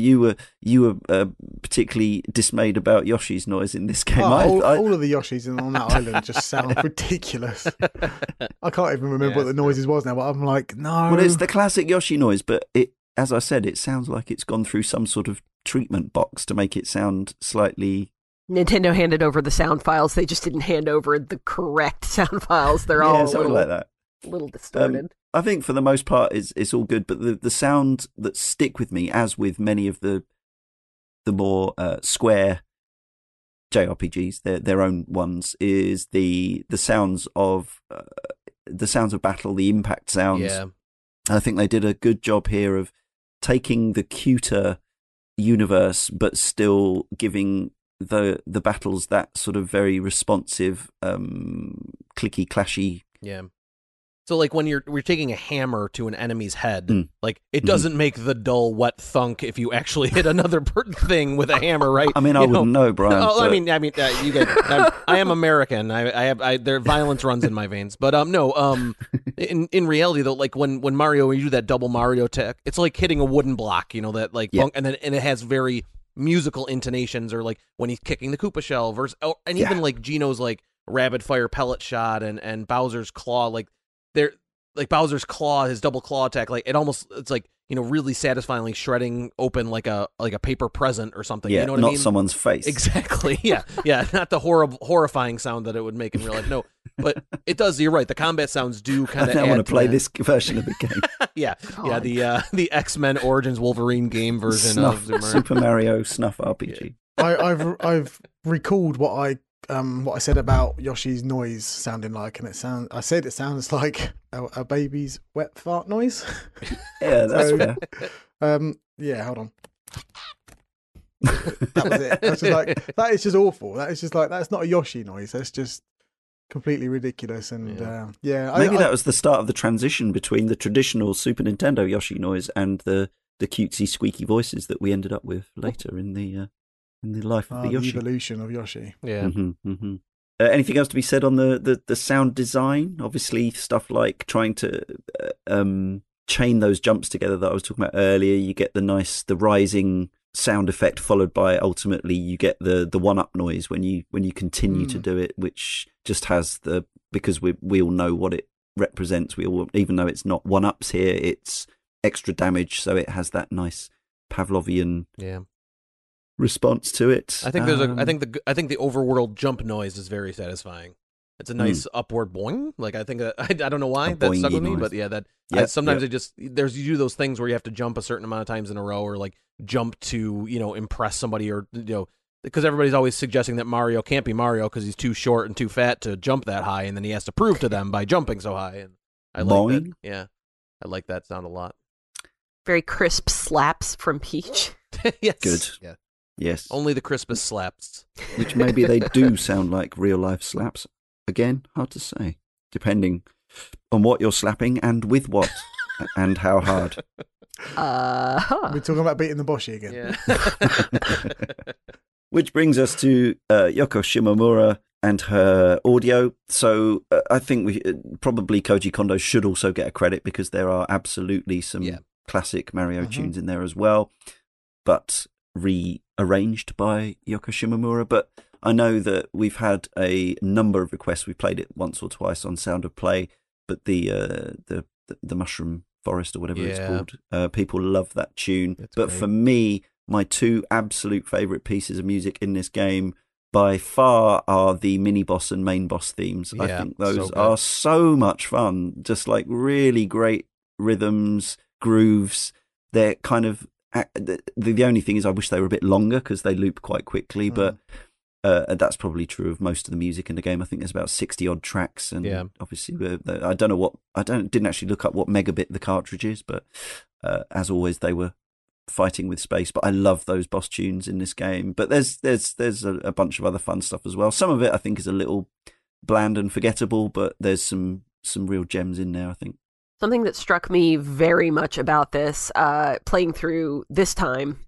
you were particularly dismayed about Yoshi's noise in this game. All of the Yoshis on that island just sound ridiculous. I can't even remember what the noises was now, but I'm like, no. Well, it's the classic Yoshi noise, but it, as I said, it sounds like it's gone through some sort of treatment box to make it sound slightly... Nintendo handed over the sound files. They just didn't hand over the correct sound files. They're all something like that. A little distorted. I think for the most part it's all good, but the sound that stick with me, as with many of the more square JRPGs, their own ones, is the sounds of battle, the impact sounds. Yeah. I think they did a good job here of taking the cuter universe but still giving the battles that sort of very responsive, clicky, clashy. Yeah. So, like, when we're taking a hammer to an enemy's head, like, it doesn't make the dull, wet thunk if you actually hit another thing with a hammer, right? I mean, I wouldn't know, Brian. Oh, but... I mean, you guys. I am American. I have their violence runs in my veins. But in reality though, like when Mario, when you do that double Mario tech, it's like hitting a wooden block, that like bunk, and it has very musical intonations, or like when he's kicking the Koopa shell, and even like Geno's like rapid fire pellet shot and Bowser's claw, like. They're like Bowser's claw, his double claw attack, like it's like, really satisfyingly shredding open like a paper present or something. Yeah, you know what I mean? Not someone's face. Exactly. Yeah. Yeah. Not the horrifying sound that it would make in real life. No. But it does, you're right. The combat sounds do kind of I want to play this version of the game. Yeah. God. Yeah, the X-Men Origins Wolverine game version of Super Mario Snuff RPG. Yeah. I've recalled what I said about Yoshi's noise sounding like, and I said it sounds like a baby's wet fart noise. Yeah, that's fair. Yeah, hold on. That was it. I was just like, that is just awful. That is just like, that's not a Yoshi noise. That's just completely ridiculous. And maybe that was the start of the transition between the traditional Super Nintendo Yoshi noise and the cutesy squeaky voices that we ended up with later in the life of the Yoshi. The evolution of Yoshi. Yeah. Mm-hmm, mm-hmm. Anything else to be said on the sound design? Obviously, stuff like trying to chain those jumps together that I was talking about earlier. You get the rising sound effect, followed by ultimately you get the one up noise when you continue to do it, which just has because we all know what it represents. We all, even though it's not one ups here, it's extra damage. So it has that nice Pavlovian. Yeah. Response to it. I think the overworld jump noise is very satisfying. It's a nice upward boing. Like I think that, I don't know why that stuck with me, but yeah, sometimes it just you do those things where you have to jump a certain amount of times in a row, or like jump to impress somebody, or because everybody's always suggesting that Mario can't be Mario because he's too short and too fat to jump that high, and then he has to prove to them by jumping so high. And I like that. Yeah, I like that sound a lot. Very crisp slaps from Peach. Yes. Good. Yeah. Yes. Only the crispest slaps. Which maybe they do sound like real-life slaps. Again, hard to say, depending on what you're slapping and with what. And how hard? We're talking about beating the Boshi again. Yeah. Which brings us to Yoko Shimomura and her audio. So I think we probably Koji Kondo should also get a credit, because there are absolutely some classic Mario tunes in there as well, but rearranged by Yoko Shimomura. But I know that we've had a number of requests. We've played it once or twice on Sound of Play, but the Mushroom Forest or whatever it's called, people love that tune. That's but great. For me, my two absolute favourite pieces of music in this game by far are the mini-boss and main-boss themes. Yeah, I think those are so much fun. Just like really great rhythms, grooves. They're kind of... The only thing is I wish they were a bit longer because they loop quite quickly, but that's probably true of most of the music in the game. I think there's about 60-odd tracks, and obviously I don't know what... I didn't actually look up what megabit the cartridge is, but as always, they were... fighting with space. But I love those boss tunes in this game. But there's a bunch of other fun stuff as well. Some of it I think is a little bland and forgettable, but there's some real gems in there, I think. Something that struck me very much about this playing through this time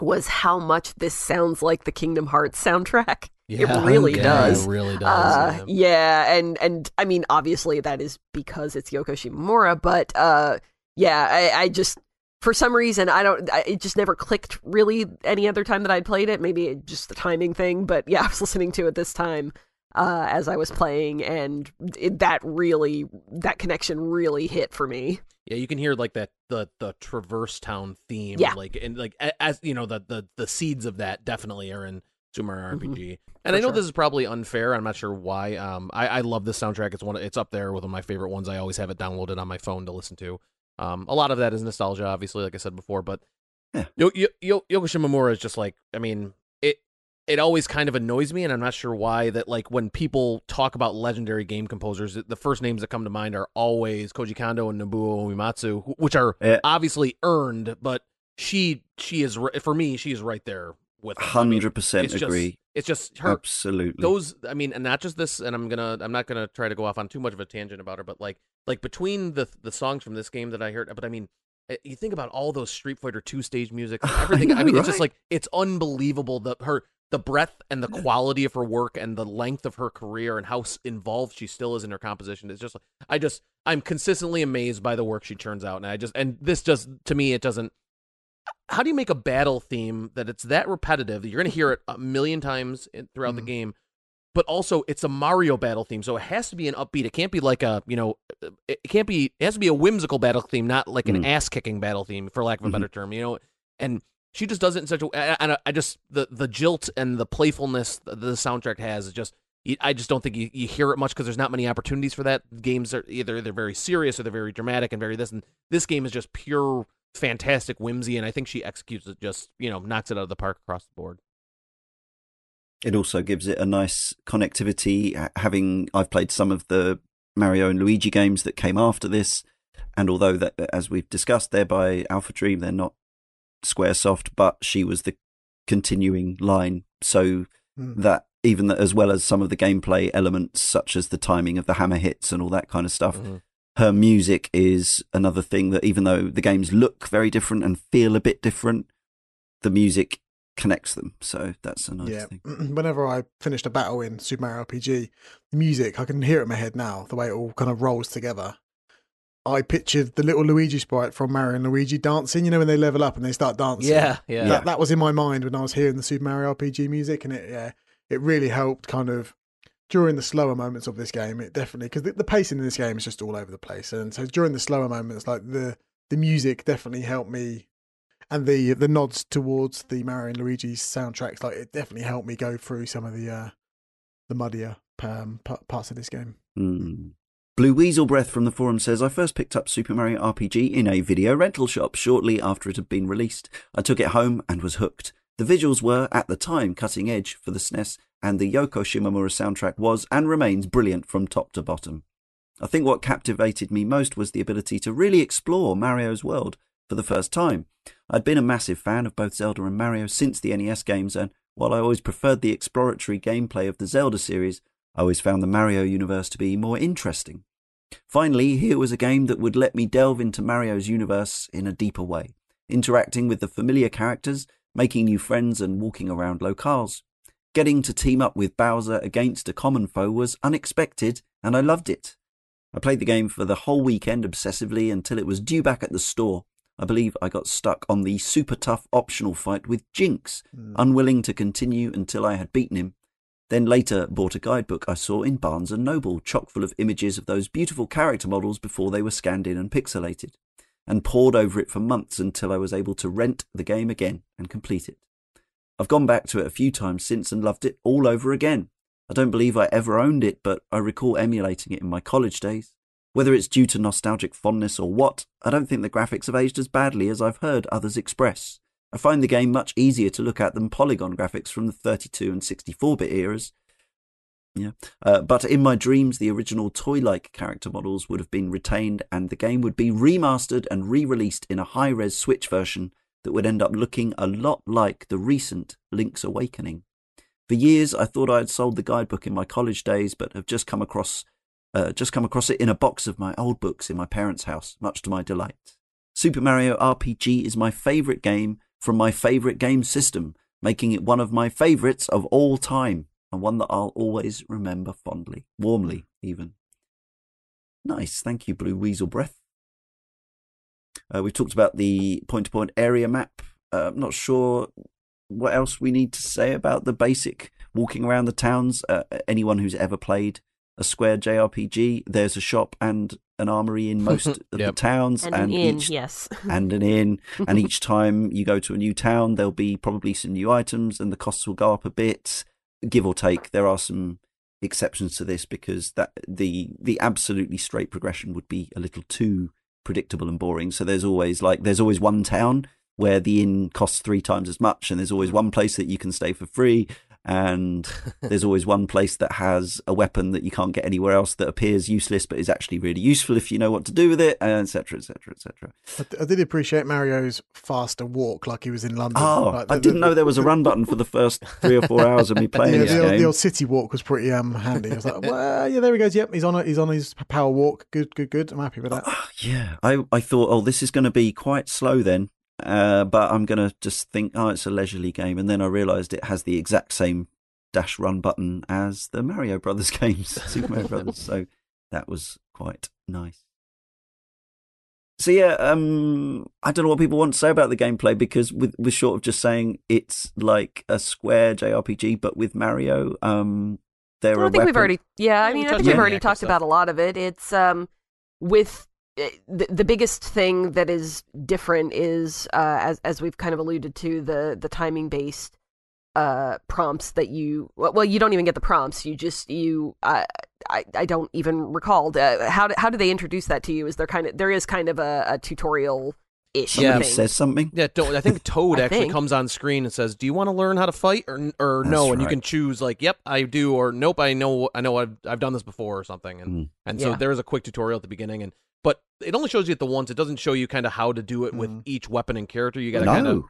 was how much this sounds like the Kingdom Hearts soundtrack. Yeah, it really does. It really does. Yeah, and I mean obviously that is because it's Yoko Shimomura, but I just... for some reason, it just never clicked really any other time that I'd played it. Maybe just the timing thing, but yeah, I was listening to it this time as I was playing, and that connection really hit for me. Yeah, you can hear like that the Traverse Town theme, as you know, the seeds of that definitely are in Super Mario RPG. And I know this is probably unfair. I'm not sure why. I love this soundtrack. It's up there with one of my favorite ones. I always have it downloaded on my phone to listen to. A lot of that is nostalgia, obviously, like I said before, but Yoko Shimomura is just like, I mean, it always kind of annoys me, and I'm not sure why, that like when people talk about legendary game composers, the first names that come to mind are always Koji Kondo and Nobuo Uematsu, which are obviously earned, but she is, for me, she's right there with them. 100% agree. It's just her. Absolutely. Those, I mean, and not just this, and I'm not gonna try to go off on too much of a tangent about her, but like between the songs from this game that I heard, but I mean, you think about all those Street Fighter II stage music, everything. I mean, right? It's just like, it's unbelievable the breadth and the quality of her work and the length of her career and how involved she still is in her composition. It's just like, I'm consistently amazed by the work she turns out, and this just, to me, it doesn't. How do you make a battle theme that it's that repetitive that you're going to hear it a million times throughout the game, but also it's a Mario battle theme, so it has to be an upbeat. It can't be like it has to be a whimsical battle theme, not like an ass-kicking battle theme, for lack of a better term, you know? And she just does it in such a way, and I just, the jilt and the playfulness the soundtrack has is just, I just don't think you hear it much because there's not many opportunities for that. Games are either they're very serious or they're very dramatic and very this, and this game is just pure fantastic whimsy, and I think she executes it, just, you know, knocks it out of the park across the board. It also gives it a nice connectivity, having I've played some of the Mario and Luigi games that came after this, and although that, as we've discussed, they're by Alpha Dream, they're not Squaresoft, but she was the continuing line, so that even as well as some of the gameplay elements such as the timing of the hammer hits and all that kind of stuff, her music is another thing that, even though the games look very different and feel a bit different, the music connects them. So that's a nice thing. Whenever I finished a battle in Super Mario RPG, the music, I can hear it in my head now, the way it all kind of rolls together. I pictured the little Luigi sprite from Mario and Luigi dancing, you know, when they level up and they start dancing. Yeah. That was in my mind when I was hearing the Super Mario RPG music, and it really helped kind of during the slower moments of this game, it definitely, because the pacing in this game is just all over the place, and so during the slower moments, like the music definitely helped me, and the nods towards the Mario and Luigi's soundtracks, like it definitely helped me go through some of the muddier parts of this game. Blue Weasel Breath from the forum says, I first picked up Super Mario RPG in a video rental shop shortly after it had been released. I took it home and was hooked. The visuals were, at the time, cutting edge for the SNES, and the Yoko Shimomura soundtrack was and remains brilliant from top to bottom. I think what captivated me most was the ability to really explore Mario's world for the first time. I'd been a massive fan of both Zelda and Mario since the NES games, and while I always preferred the exploratory gameplay of the Zelda series, I always found the Mario universe to be more interesting. Finally, here was a game that would let me delve into Mario's universe in a deeper way, interacting with the familiar characters, making new friends and walking around locales. Getting to team up with Bowser against a common foe was unexpected, and I loved it. I played the game for the whole weekend obsessively until it was due back at the store. I believe I got stuck on the super tough optional fight with Jinx, unwilling to continue until I had beaten him. Then later bought a guidebook I saw in Barnes & Noble, chock full of images of those beautiful character models before they were scanned in and pixelated, and pored over it for months until I was able to rent the game again and complete it. I've gone back to it a few times since and loved it all over again. I don't believe I ever owned it, but I recall emulating it in my college days. Whether it's due to nostalgic fondness or what, I don't think the graphics have aged as badly as I've heard others express. I find the game much easier to look at than polygon graphics from the 32 and 64-bit eras. But in my dreams, the original toy-like character models would have been retained and the game would be remastered and re-released in a high-res Switch version that would end up looking a lot like the recent Link's Awakening. For years, I thought I had sold the guidebook in my college days, but have just come across it in a box of my old books in my parents' house, much to my delight. Super Mario RPG is my favourite game from my favourite game system, making it one of my favourites of all time, and one that I'll always remember fondly, warmly even. Nice, thank you, Blue Weasel Breath. We've talked about the point-to-point area map. I'm not sure what else we need to say about the basic walking around the towns. Anyone who's ever played a Square JRPG, there's a shop and an armory in most of the towns. And an inn. And each time you go to a new town, there'll be probably some new items and the costs will go up a bit, give or take. There are some exceptions to this because that the absolutely straight progression would be a little too predictable and boring. So there's always one town where the inn costs 3 times as much, and there's always one place that you can stay for free, and there's always one place that has a weapon that you can't get anywhere else that appears useless but is actually really useful if you know what to do with it, etc, etc, etc. I did appreciate Mario's faster walk, like he was in London. I didn't know there was a run button for the first 3 or 4 hours of me playing this game. The old city walk was pretty handy. I was like, well, yeah, there he goes. Yep, he's on his power walk. Good. I'm happy with that. I thought, this is going to be quite slow then. But I'm going to just think, it's a leisurely game. And then I realised it has the exact same dash run button as the Mario Brothers games, Super Mario Brothers. So that was quite nice. So yeah, I don't know what people want to say about the gameplay, because we're short of just saying it's like a Square JRPG, but with Mario. I think we've already talked about a lot of it. It's The biggest thing that is different is, as we've kind of alluded to, the timing-based prompts that you... Well, you don't even get the prompts. You just... I don't even recall. How do they introduce that to you? There is kind of a tutorial-ish thing. Somebody says something. Yeah, I think Toad actually comes on screen and says, do you want to learn how to fight or no? Right. And you can choose, like, yep, I do, or nope, I know I've done this before or something. So there is a quick tutorial at the beginning, but it only shows you at the once. It doesn't show you kind of how to do it with each weapon and character. You got to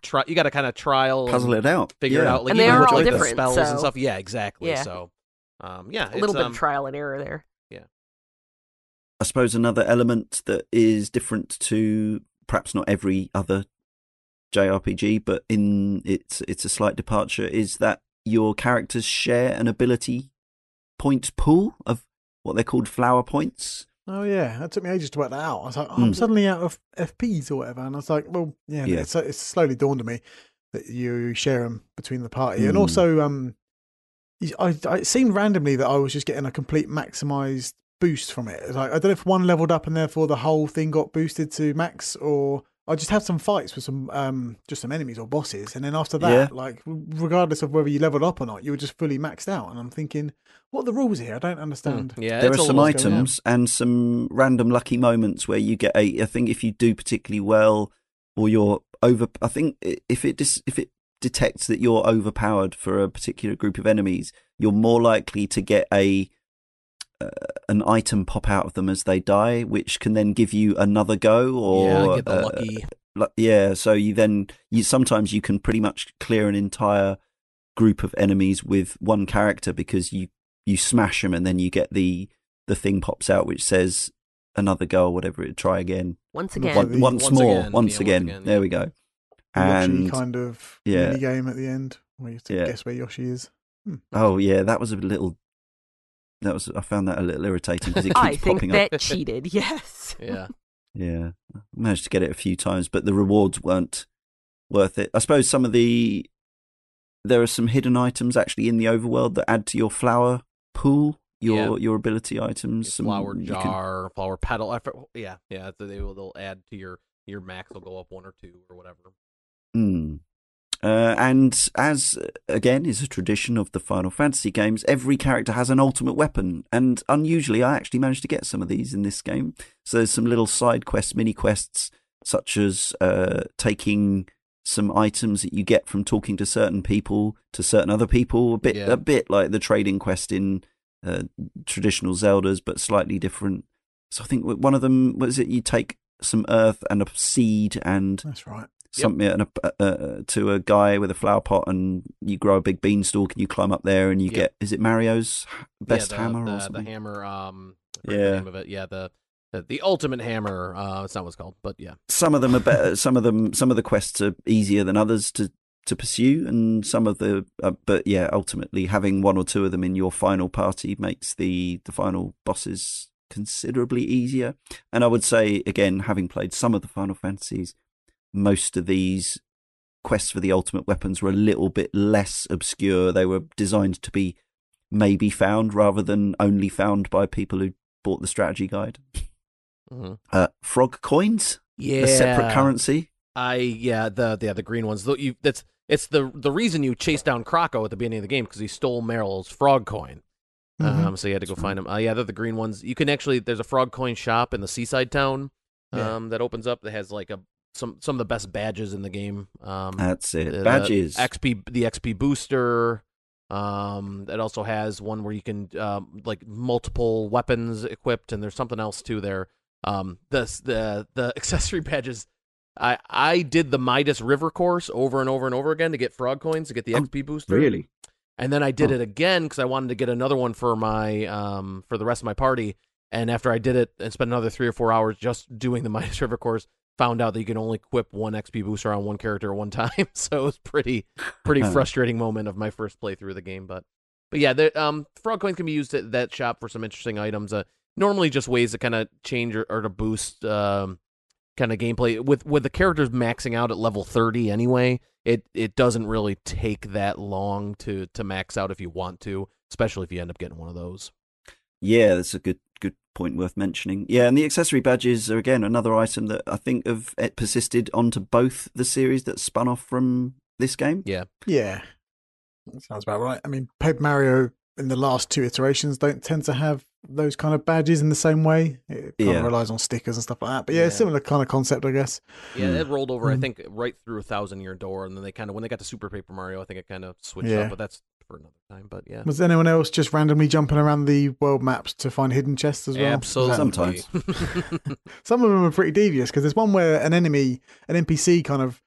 kind of trial, puzzle it out, figure it out. Like, and they are all different, the spells and stuff. Yeah, exactly. Yeah. So, a little bit of trial and error there. Yeah. I suppose another element that is different to perhaps not every other JRPG, but in it's a slight departure, is that your characters share an ability point pool of what they're called flower points. Oh yeah, that took me ages to work that out. I was like, I'm suddenly out of FPs or whatever, and I was like, well, yeah. It's slowly dawned on me that you share them between the party, and also, it seemed randomly that I was just getting a complete maximized boost from it. It was like, I don't know if one leveled up and therefore the whole thing got boosted to max, or I just had some fights with some just some enemies or bosses, and then after that, regardless of whether you leveled up or not, you were just fully maxed out. And I'm thinking, what are the rules here? I don't understand. Yeah, there are some items and some random lucky moments where you get I think if you do particularly well, or you're over. I think if it detects that you're overpowered for a particular group of enemies, you're more likely to get an item pop out of them as they die, which can then give you another go, or get the lucky. So sometimes you can pretty much clear an entire group of enemies with one character, because you smash them and then you get the thing pops out which says another go or whatever, it try again. Once again. There we go. And Yoshi kind of mini game at the end where you have to guess where Yoshi is. Oh yeah, that was a little. That was, I found that a little irritating because it keeps popping up. I think that cheated. Yes. Yeah. Yeah, I managed to get it a few times, but the rewards weren't worth it. I suppose some of the there are some hidden items actually in the overworld that add to your flower pool, your ability items, some, flower jar, flower petal. So they'll add to your max. Will go up one or two or whatever. And as again is a tradition of the Final Fantasy games, every character has an ultimate weapon, and unusually I actually managed to get some of these in this game. So there's some little side quests, mini quests, such as taking some items that you get from talking to certain people to certain other people, a bit like the trading quest in traditional Zeldas, but slightly different. So I think one of them was you take some earth and a seed, and that's right. To a guy with a flower pot, and you grow a big beanstalk, and you climb up there, and you get—is it Mario's best hammer or something? The hammer, the name of it, the ultimate hammer. It's not what it's called, but yeah. Some of them are better. Some of the quests are easier than others to pursue, and some of the, ultimately having one or two of them in your final party makes the final bosses considerably easier. And I would say, again, having played some of the Final Fantasies, most of these quests for the ultimate weapons were a little bit less obscure. They were designed to be maybe found rather than only found by people who bought the strategy guide. Mm-hmm. Frog coins, a separate currency. The green ones. It's the reason you chased down Croco at the beginning of the game, because he stole Meryl's frog coin. Mm-hmm. So you had to go find him. They're the green ones. You can actually, there's a frog coin shop in the seaside town that opens up that has like a some of the best badges in the game. That's it. Badges. The XP booster. It also has one where you can like multiple weapons equipped, and there's something else too there. The accessory badges. I did the Midas River course over and over and over again to get frog coins, to get the XP booster. Really? And then I did it again because I wanted to get another one for my for the rest of my party. And after I did it and spent another 3 or 4 hours just doing the Midas River course, found out that you can only equip one XP booster on one character at one time. So it was pretty frustrating moment of my first playthrough of the game. But yeah, frog coins can be used at that shop for some interesting items. Normally just ways to kind of change or to boost kind of gameplay. With the characters maxing out at level 30 anyway, it doesn't really take that long to max out if you want to, especially if you end up getting one of those. Yeah, that's a good point worth mentioning. Yeah, and the accessory badges are, again, another item that I think have persisted onto both the series that spun off from this game. Yeah. Yeah. That sounds about right. I mean, Paper Mario in the last two iterations don't tend to have those kind of badges in the same way. It kind of relies on stickers and stuff like that. But yeah, similar kind of concept, I guess. Yeah, it rolled over, I think, right through a 1,000-year door, and then they kind of, when they got to Super Paper Mario, I think it kind of switched up, but that's for another time. But yeah, was anyone else just randomly jumping around the world maps to find hidden chests as well? Absolutely, sometimes. Some of them are pretty devious, because there's one where an NPC kind of,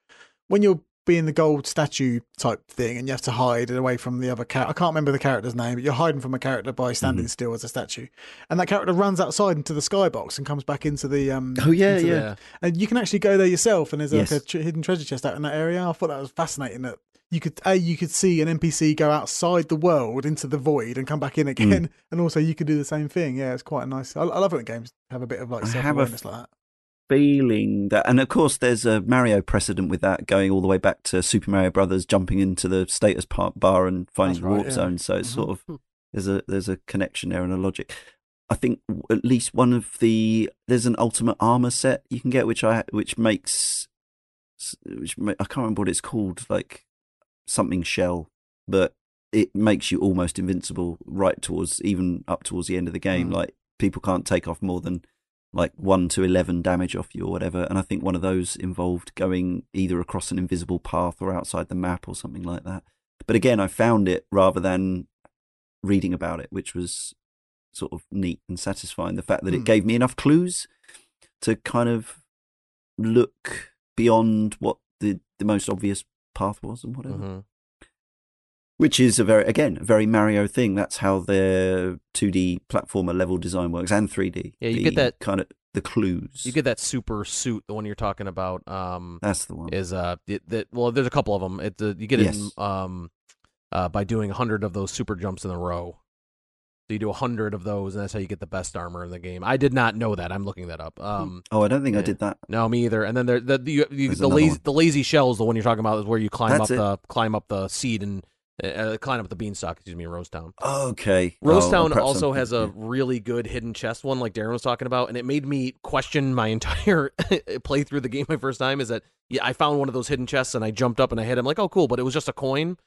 when you're being the gold statue type thing and you have to hide away from the other character, I can't remember the character's name, but you're hiding from a character by standing still as a statue, and that character runs outside into the skybox and comes back into the and you can actually go there yourself, and there's like a hidden treasure chest out in that area. I thought that was fascinating, that you could see an NPC go outside the world into the void and come back in again, and also you could do the same thing. Yeah, it's quite nice. I love it when games have a bit of like self-awareness like that. Feeling that, and of course, there's a Mario precedent with that, going all the way back to Super Mario Brothers, jumping into the status bar and finding the warp zone. So it's sort of there's a connection there and a logic. I think at least one of there's an ultimate armor set you can get, which I can't remember what it's called, like something shell, but it makes you almost invincible right towards, even up towards the end of the game. Like people can't take off more than like 1 to 11 damage off you or whatever, and I think one of those involved going either across an invisible path or outside the map or something like that. But again, I found it rather than reading about it, which was sort of neat and satisfying, the fact that it gave me enough clues to kind of look beyond what the most obvious path was and whatever. Which is a very Mario thing. That's how their 2D platformer level design works, and 3D. Yeah, you get that kind of the clues. You get that super suit, the one you're talking about. That's the one. Is well, there's a couple of them. You get it by doing 100 of those super jumps in a row. So you do 100 of those, and that's how you get the best armor in the game. I did not know that. I'm looking that up. Oh, I don't think I did that. No, me either. And then the lazy shell is the one you're talking about. Is where you climb up the seed and. Climb up the beanstalk, excuse me, in Rosetown. Okay. Rosetown also has a really good hidden chest one, like Darren was talking about, and it made me question my entire playthrough the game my first time, is that I found one of those hidden chests, and I jumped up and I hit him, like, oh, cool, but it was just a coin.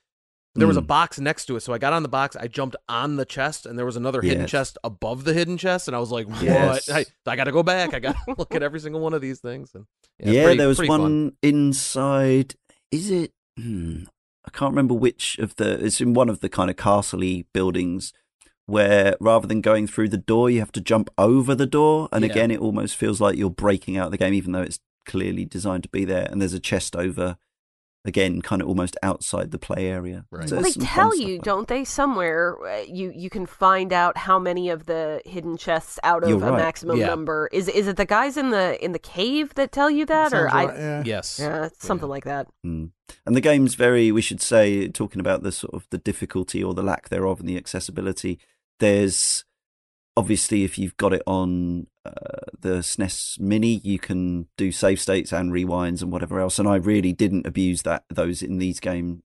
There was a box next to it, so I got on the box, I jumped on the chest, and there was another hidden chest above the hidden chest, and I was like, what? Yes. I got to go back. I got to look at every single one of these things. And, there was one inside. Is it... I can't remember which of the... It's in one of the kind of castle-y buildings where rather than going through the door, you have to jump over the door. And again, it almost feels like you're breaking out of the game, even though it's clearly designed to be there. And there's a chest over, again, kind of almost outside the play area. Right. So well, they tell you, don't they, somewhere? You can find out how many of the hidden chests out of a maximum number. Is it the guys in the cave that tell you that? Something like that. Mm. And the game's very, we should say, talking about the sort of the difficulty or the lack thereof and the accessibility, there's obviously if you've got it on the SNES Mini, you can do save states and rewinds and whatever else. And I really didn't abuse those in this game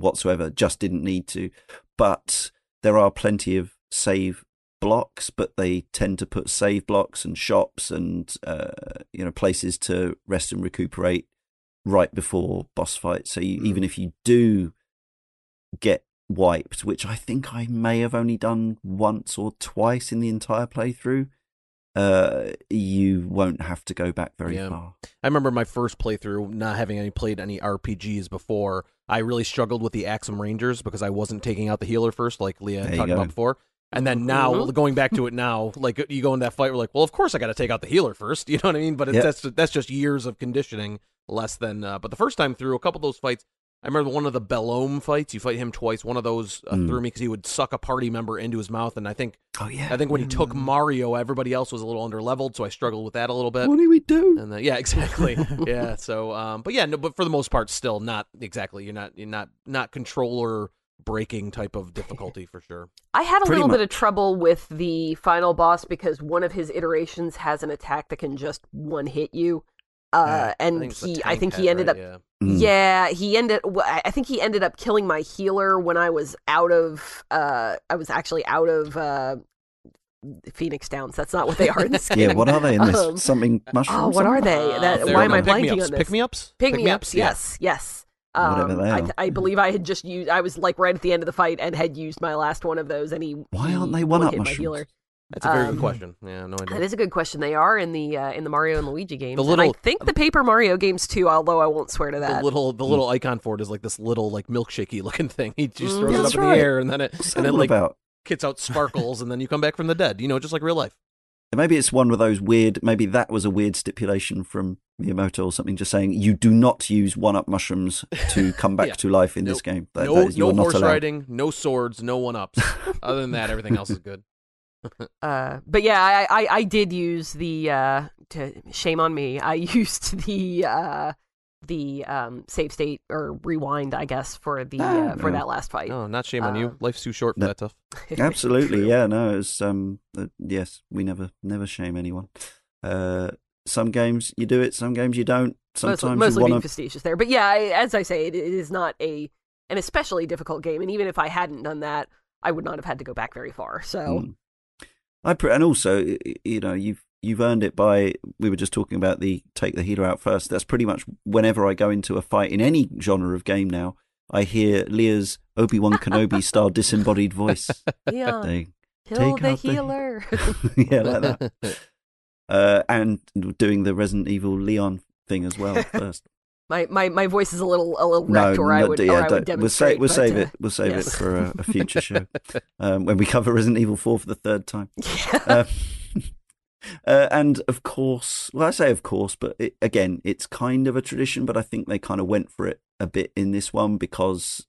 whatsoever, just didn't need to. But there are plenty of save blocks, but they tend to put save blocks and shops and places to rest and recuperate right before boss fight, so you, even if you do get wiped, which I think I may have only done once or twice in the entire playthrough, you won't have to go back very far. I remember my first playthrough, not having played any RPGs before, I really struggled with the Axem Rangers because I wasn't taking out the healer first, like Leah had talked about before. And then now, going back to it now, like you go in that fight, we're like, well, of course I got to take out the healer first. You know what I mean? But that's just years of conditioning, less than... but the first time through, a couple of those fights, I remember one of the Bellome fights, you fight him twice, one of those threw me because he would suck a party member into his mouth. And I think when he took Mario, everybody else was a little under-leveled, so I struggled with that a little bit. What do we do? And exactly. So, but for the most part, still not exactly. You're not controller... breaking type of difficulty for sure. I had a little bit of trouble with the final boss because one of his iterations has an attack that can just one hit you. I think he ended up killing my healer when I was out of Phoenix Downs. That's not what they are in this game. Yeah, what are they in this? Something mushrooms? Oh, what are they? Why am I blanking on this? Pick-me-ups? Pick-me-ups, yes. I believe I had just used... I was like right at the end of the fight and had used my last one of those. And why aren't they one-up mushrooms? That's a very good question. Yeah, no idea. That is a good question. They are in the Mario and Luigi games. I think the Paper Mario games too. Although I won't swear to that. The little icon for it is like this little like milkshakey looking thing. He just throws it up in the air and then kicks out sparkles and then you come back from the dead. Just like real life. Maybe it's one of those weird... Maybe that was a weird stipulation from Miyamoto or something, just saying you do not use one-up mushrooms to come back to life in this game. No horse riding, no swords, no one-ups. Other than that, everything else is good. I did use the... shame on me. I used the save state or rewind, I guess, for that last fight. No, not shame on you. Life's too short for that stuff. Absolutely, yeah. No, it's yes, we never shame anyone. Some games you do it, some games you don't. Sometimes mostly being facetious there, but yeah, as I say, it is not an especially difficult game, and even if I hadn't done that, I would not have had to go back very far. So, and also, you've earned it by, we were just talking about the take the healer out first. That's pretty much whenever I go into a fight in any genre of game now, I hear Leah's Obi-Wan Kenobi style disembodied voice. Yeah. Kill the healer. Yeah, like that. And doing the Resident Evil Leon thing as well first. My voice is a little wrecked, I would demonstrate. We'll save it for a future show when we cover Resident Evil 4 for the third time. Yeah. And of course, well, I say of course, but it's kind of a tradition, but I think they kind of went for it a bit in this one because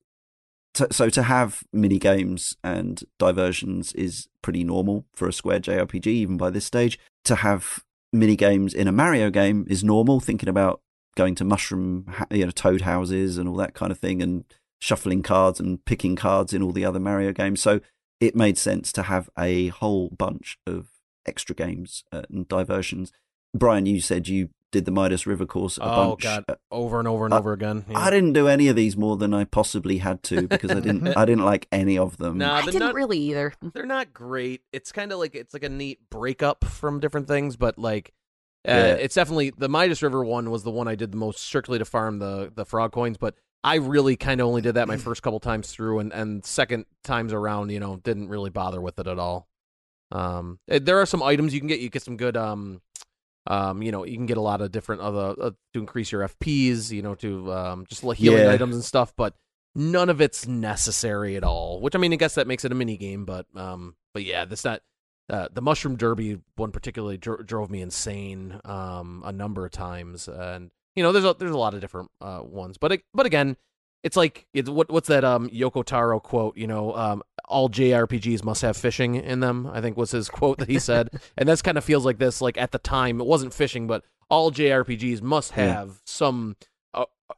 So to have mini games and diversions is pretty normal for a Square JRPG, even by this stage. To have mini games in a Mario game is normal, thinking about going to mushroom, toad houses and all that kind of thing, and shuffling cards and picking cards in all the other Mario games. So it made sense to have a whole bunch of extra games and diversions. Brian, you said you did the Midas River course a bunch. Oh, God, over and over and over again. Yeah. I didn't do any of these more than I possibly had to because I didn't like any of them. No, I didn't really either. They're not great. It's kind of like, it's like a neat breakup from different things, but like, it's definitely, the Midas River one was the one I did the most strictly to farm the frog coins, but I really kind of only did that my first couple times through, and second times around, didn't really bother with it at all. There are some items you can get. You get some good, you can get a lot of different other to increase your FPs, to just healing items and stuff. But none of it's necessary at all. Which, I mean, I guess that makes it a mini game. But yeah, that's not the Mushroom Derby one particularly drove me insane a number of times. And there's a lot of different ones, but again, it's like what's that Yoko Taro quote? All JRPGs must have fishing in them, I think was his quote that he said, and that's kind of feels like this. Like at the time, it wasn't fishing, but all JRPGs must have some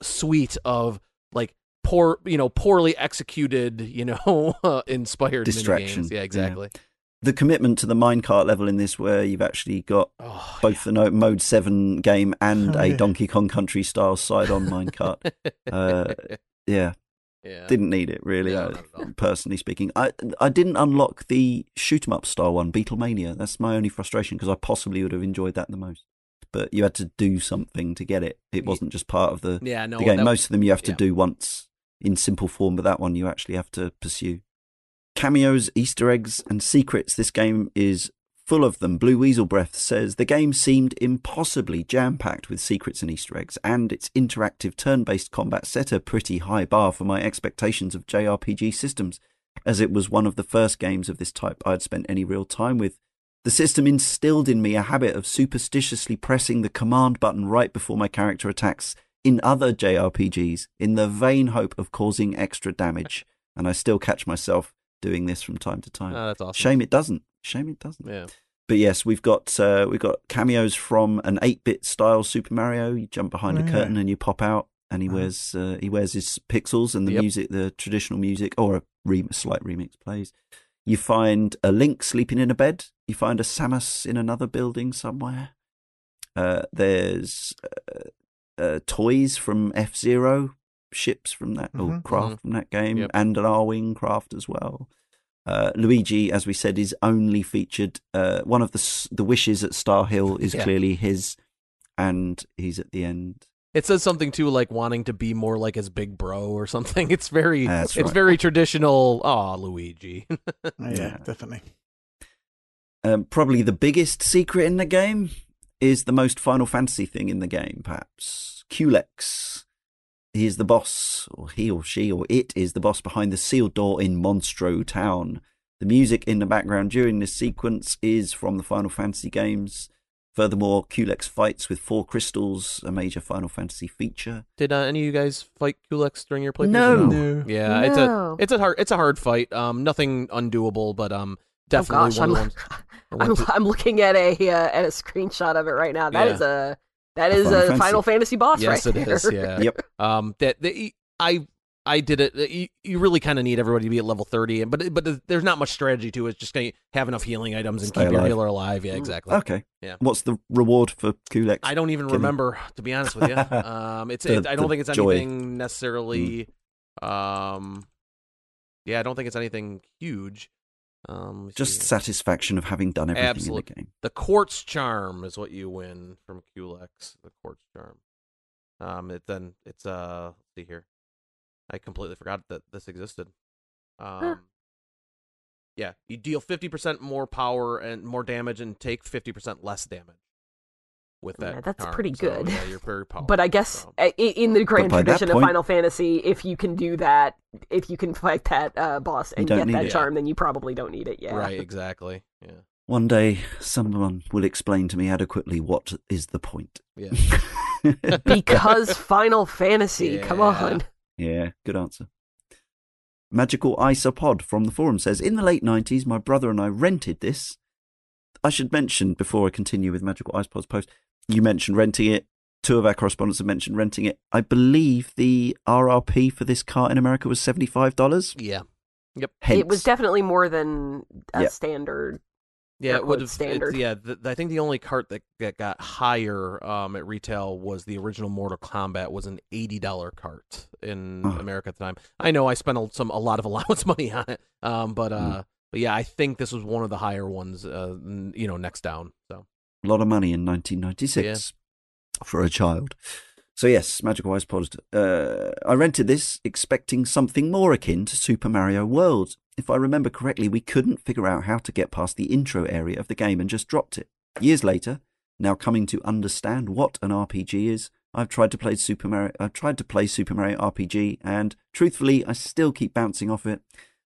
suite of like poorly executed, inspired distraction. Minigames. Yeah, exactly. Yeah. The commitment to the minecart level in this, where you've actually got the Mode 7 game and a Donkey Kong Country style side-on minecart. Yeah, didn't need it really. Yeah, personally speaking, I didn't unlock the shoot 'em up style one, Beatlemania. That's my only frustration because I possibly would have enjoyed that the most. But you had to do something to get it. It wasn't just part of the game. Most of them you have to do once in simple form, but that one you actually have to pursue. Cameos, Easter eggs, and secrets. This game is full of them. Blue Weasel Breath says, the game seemed impossibly jam-packed with secrets and Easter eggs, and its interactive turn-based combat set a pretty high bar for my expectations of JRPG systems, as it was one of the first games of this type I'd spent any real time with. The system instilled in me a habit of superstitiously pressing the command button right before my character attacks in other JRPGs, in the vain hope of causing extra damage, and I still catch myself doing this from time to time. Oh, that's awesome. Shame it doesn't. Yeah. But yes, we've got cameos from an 8-bit style Super Mario. You jump behind a curtain and you pop out, and he wears his pixels, and the music, the traditional music, or a slight remix plays. You find a Link sleeping in a bed. You find a Samus in another building somewhere. There's toys from F-Zero. Ships from that or craft from that game, and an R-Wing craft as well. Luigi, as we said, is only featured. One of the wishes at Star Hill is clearly his, and he's at the end. It says something too, like wanting to be more like his big bro or something. It's very very traditional. Oh, Luigi. Yeah, definitely. Probably the biggest secret in the game is the most Final Fantasy thing in the game, perhaps. Culex. He is the boss, or he or she or it is the boss behind the sealed door in Monstro Town. The music in the background during this sequence is from the Final Fantasy games. Furthermore, Culex fights with 4 crystals, a major Final Fantasy feature. Did any of you guys fight Culex during your playthrough? No. Yeah, no. It's a hard fight. Nothing undoable, but definitely I'm looking at a screenshot of it right now. That is a Final Fantasy boss, right? Yes, it is. Yeah. Yep. I did it. You really kind of need everybody to be at level 30, but there's not much strategy to it. It's just going to have enough healing items and keep your healer alive. Yeah, exactly. Okay. Yeah. What's the reward for Culex? I don't even remember, to be honest with you. I don't think it's anything necessarily. I don't think it's anything huge. Just satisfaction of having done everything in the game. The Quartz Charm is what you win from Culex. The Quartz Charm. Let's see here. I completely forgot that this existed. Yeah, you deal 50% more power and more damage, and take 50% less damage. With that, that's pretty good. So, you're very powerful, but I guess in the grand tradition of Final Fantasy, if you can do that, if you can fight that boss and get that charm, then you probably don't need it. Yeah, right. Exactly. Yeah. One day, someone will explain to me adequately what is the point. Yeah. Because Final Fantasy. Yeah. Come on. Yeah. Good answer. Magical Isopod from the forum says, in the late 90s, my brother and I rented this. I should mention, before I continue with Magical Isopod's post, you mentioned renting it. Two of our correspondents have mentioned renting it. I believe the RRP for this cart in America was $75. Yeah. Yep. Hence. It was definitely more than a standard. Yeah, it would have. Yeah, I think the only cart that got higher at retail was the original Mortal Kombat was an $80 cart in America at the time. I know I spent a lot of allowance money on it, but yeah, I think this was one of the higher ones. You know, next down. So a lot of money in 1996 for a child. So yes, Magical Wise Pod. I rented this expecting something more akin to Super Mario World. If I remember correctly, we couldn't figure out how to get past the intro area of the game and just dropped it. Years later, now coming to understand what an RPG is, I've tried to play Super Mario RPG, and truthfully, I still keep bouncing off it.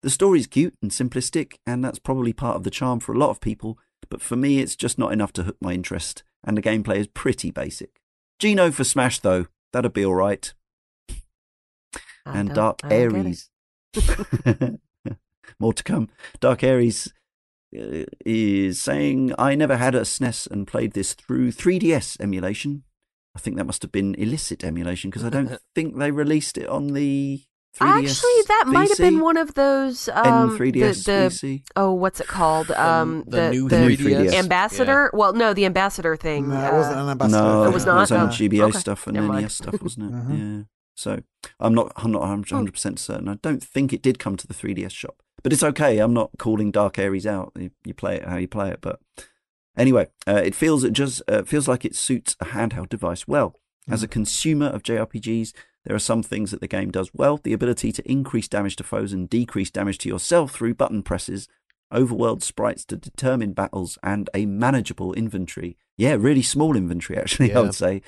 The story's cute and simplistic, and that's probably part of the charm for a lot of people, but for me, it's just not enough to hook my interest, and the gameplay is pretty basic. Geno for Smash, though. That'd be all right. And Dark Ares. More to come. Dark Ares is saying, I never had a SNES and played this through 3DS emulation. I think that must have been illicit emulation because I don't think they released it on the 3DS. Actually, that might have been one of those... N3DS VC. Oh, what's it called? The new 3DS. Ambassador? Yeah. Well, no, the Ambassador thing. No, it wasn't an Ambassador. No, it was not. It was on GBA stuff and NES stuff, wasn't it? Yeah. So I'm not 100% certain. I don't think it did come to the 3DS shop. But it's okay. I'm not calling Dark Ares out. You play it how you play it. But anyway, it feels like it suits a handheld device well. As a consumer of JRPGs, there are some things that the game does well. The ability to increase damage to foes and decrease damage to yourself through button presses, overworld sprites to determine battles, and a manageable inventory. Yeah, really small inventory, actually, I would say,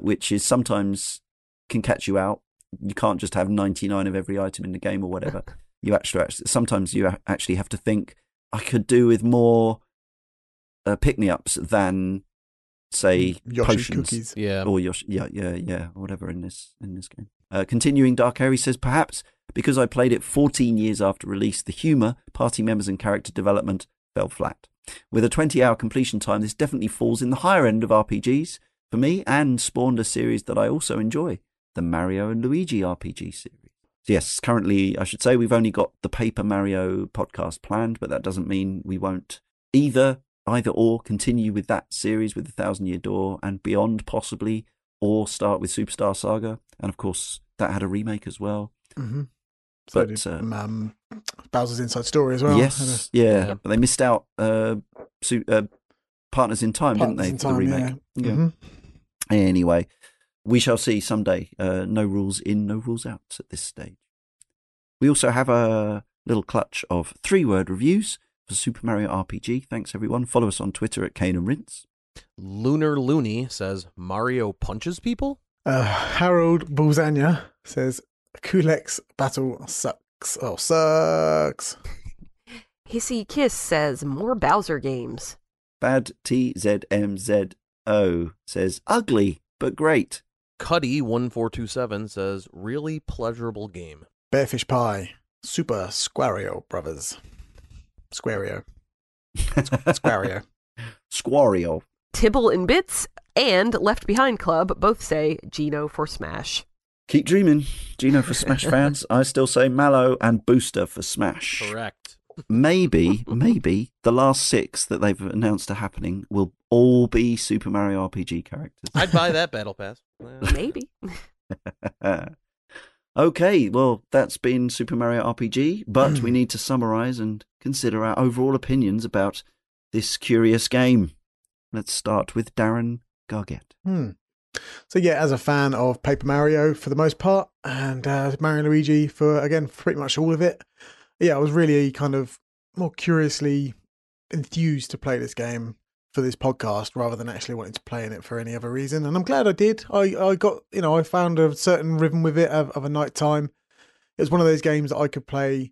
which is sometimes can catch you out. You can't just have 99 of every item in the game or whatever. You sometimes you actually have to think, I could do with more pick-me-ups than, say, Yoshi potions, cookies. Or Yoshi, whatever in this game. Continuing, Dark Harry says, perhaps because I played it 14 years after release, the humour, party members, and character development fell flat. With a 20-hour completion time, this definitely falls in the higher end of RPGs for me, and spawned a series that I also enjoy, the Mario and Luigi RPG series. Yes, currently, I should say, we've only got the Paper Mario podcast planned, but that doesn't mean we won't either or continue with that series with the Thousand Year Door and beyond, possibly, or start with Superstar Saga. And of course, that had a remake as well. Mm-hmm. But so did, Bowser's Inside Story as well. Yes, yeah. But they missed out Partners in Time, didn't they, for the remake? Yeah. Mm-hmm. Anyway. We shall see someday. No rules in, no rules out at this stage. We also have a little clutch of 3-word reviews for Super Mario RPG. Thanks, everyone. Follow us on Twitter at Cane and Rinse. Lunar Looney says, Mario punches people? Harold Bulzania says, Culex battle sucks. Oh, sucks. Hissy Kiss says, more Bowser games. Bad TZMZO says, ugly, but great. Cuddy1427 says, really pleasurable game. Bearfish Pie, Super Squario Brothers. Squario. Tibble and Bits and Left Behind Club both say Geno for Smash. Keep dreaming. Geno for Smash fans. I still say Mallow and Booster for Smash. Correct. Maybe the last 6 that they've announced are happening will all be Super Mario RPG characters. I'd buy that battle pass. Maybe. Okay, well, that's been Super Mario RPG, but we need to summarize and consider our overall opinions about this curious game. Let's start with Darren Gargett. So yeah, as a fan of Paper Mario for the most part, and Mario and Luigi for, again, pretty much all of it, yeah, I was really kind of more curiously enthused to play this game for this podcast rather than actually wanting to play in it for any other reason. And I'm glad I did. I found a certain rhythm with it of a night time. It was one of those games that I could play,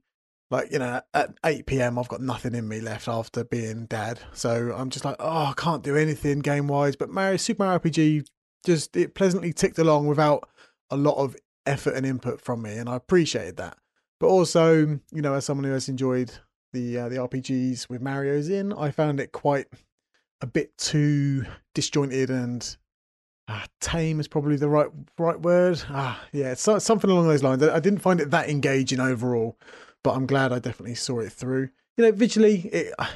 like, you know, at 8 p.m. I've got nothing in me left after being dad. So I'm just like, oh, I can't do anything game-wise. But Super Mario RPG, just it pleasantly ticked along without a lot of effort and input from me. And I appreciated that. But also, you know, as someone who has enjoyed the RPGs with Mario's in, I found it quite a bit too disjointed and tame is probably the right word. Yeah, it's something along those lines. I didn't find it that engaging overall, but I'm glad I definitely saw it through. You know, visually,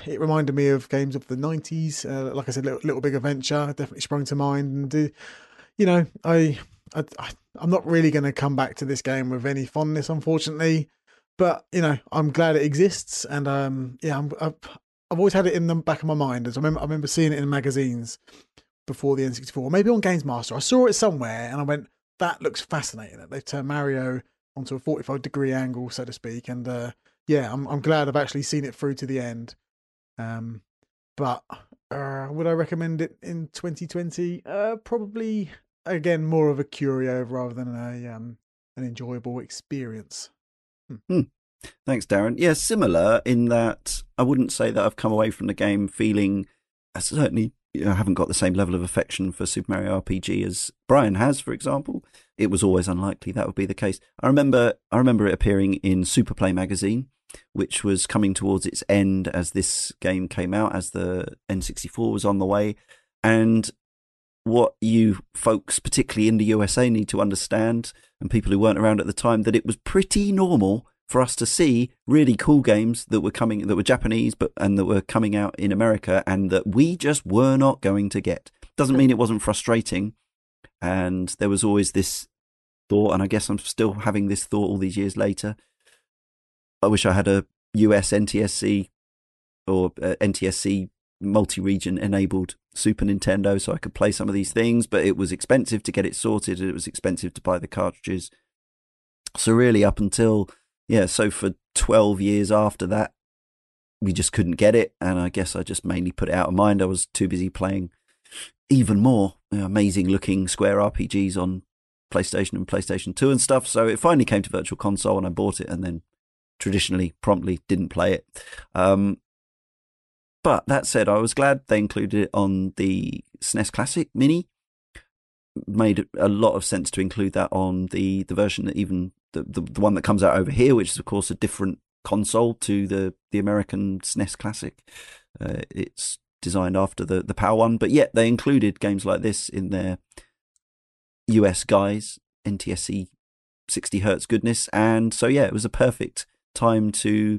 it reminded me of games of the 90s. Like I said, Little Big Adventure definitely sprung to mind. And, you know, I'm not really going to come back to this game with any fondness, unfortunately. But, you know, I'm glad it exists. And, yeah, I've always had it in the back of my mind. As I remember seeing it in magazines before the N64, or maybe on Games Master. I saw it somewhere and I went, that looks fascinating. They've turned Mario onto a 45-degree angle, so to speak. And, yeah, I'm glad I've actually seen it through to the end. But would I recommend it in 2020? Probably, again, more of a curio rather than an enjoyable experience. Thanks, Darren. Yeah, similar in that I wouldn't say that I've come away from the game feeling, certainly I haven't got the same level of affection for Super Mario RPG as Brian has, for example. It was always unlikely that would be the case. I remember it appearing in Super Play magazine, which was coming towards its end as this game came out, as the N64 was on the way. And what you folks, particularly in the USA, need to understand, and people who weren't around at the time, that it was pretty normal for us to see really cool games that were Japanese, and that were coming out in America, and that we just were not going to get. Doesn't mean it wasn't frustrating, and there was always this thought, and I guess I'm still having this thought all these years later. I wish I had a US NTSC or NTSC multi-region enabled Super Nintendo so I could play some of these things, but it was expensive to get it sorted, and it was expensive to buy the cartridges. So really, up until so for 12 years after that, we just couldn't get it. And I guess I just mainly put it out of mind. I was too busy playing even more amazing looking Square RPGs on PlayStation and PlayStation 2 and stuff. So it finally came to Virtual Console and I bought it, and then traditionally promptly didn't play it. But that said, I was glad they included it on the SNES Classic Mini. Made a lot of sense to include that on the version that even the one that comes out over here, which is of course a different console to the American SNES Classic. It's designed after the Power one, but yet they included games like this in their US guys, NTSC 60 Hertz goodness. And so yeah, it was a perfect time to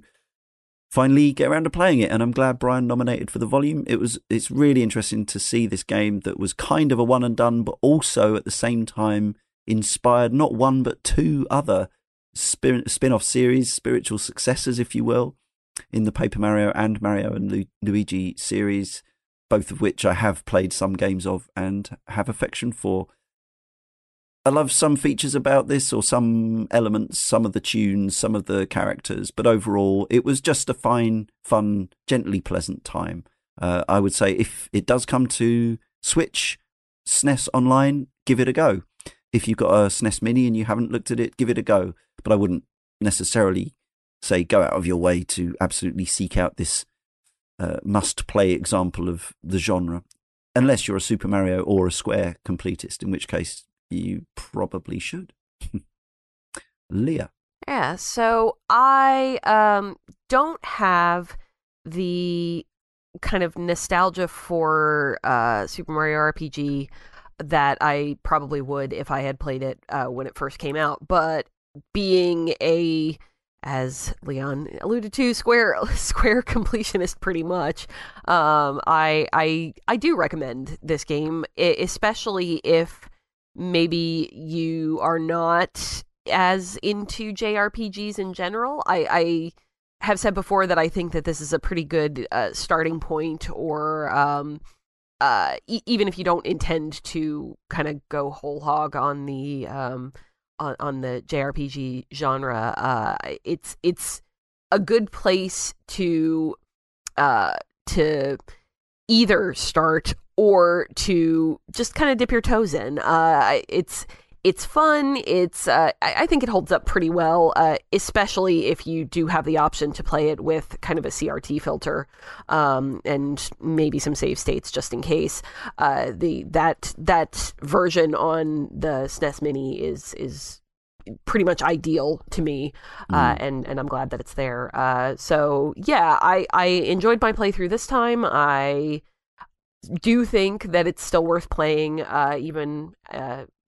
finally get around to playing it, and I'm glad Brian nominated for the volume. It's really interesting to see this game that was kind of a one and done, but also at the same time inspired not one but two other spin-off series, spiritual successors, if you will, in the Paper Mario and Mario and Luigi series, both of which I have played some games of and have affection for. I love some features about this, or some elements, some of the tunes, some of the characters, but overall it was just a fine, fun, gently pleasant time. I would say if it does come to Switch, SNES Online, give it a go. If you've got a SNES Mini and you haven't looked at it, give it a go. But I wouldn't necessarily say go out of your way to absolutely seek out this must-play example of the genre, unless you're a Super Mario or a Square completist, in which case you probably should. Leah. Yeah, so I don't have the kind of nostalgia for Super Mario RPG that I probably would if I had played it when it first came out. But being a, as Leon alluded to, Square completionist pretty much, I do recommend this game, especially if maybe you are not as into JRPGs in general. I have said before that I think that this is a pretty good starting point, or even if you don't intend to kind of go whole hog on the on the JRPG genre. It's a good place to either start or to just kind of dip your toes in. It's fun. I think it holds up pretty well, especially if you do have the option to play it with kind of a CRT filter, and maybe some save states just in case. The that version on the SNES Mini is pretty much ideal to me, and I'm glad that it's there. So yeah, I enjoyed my playthrough this time. I do think that it's still worth playing, even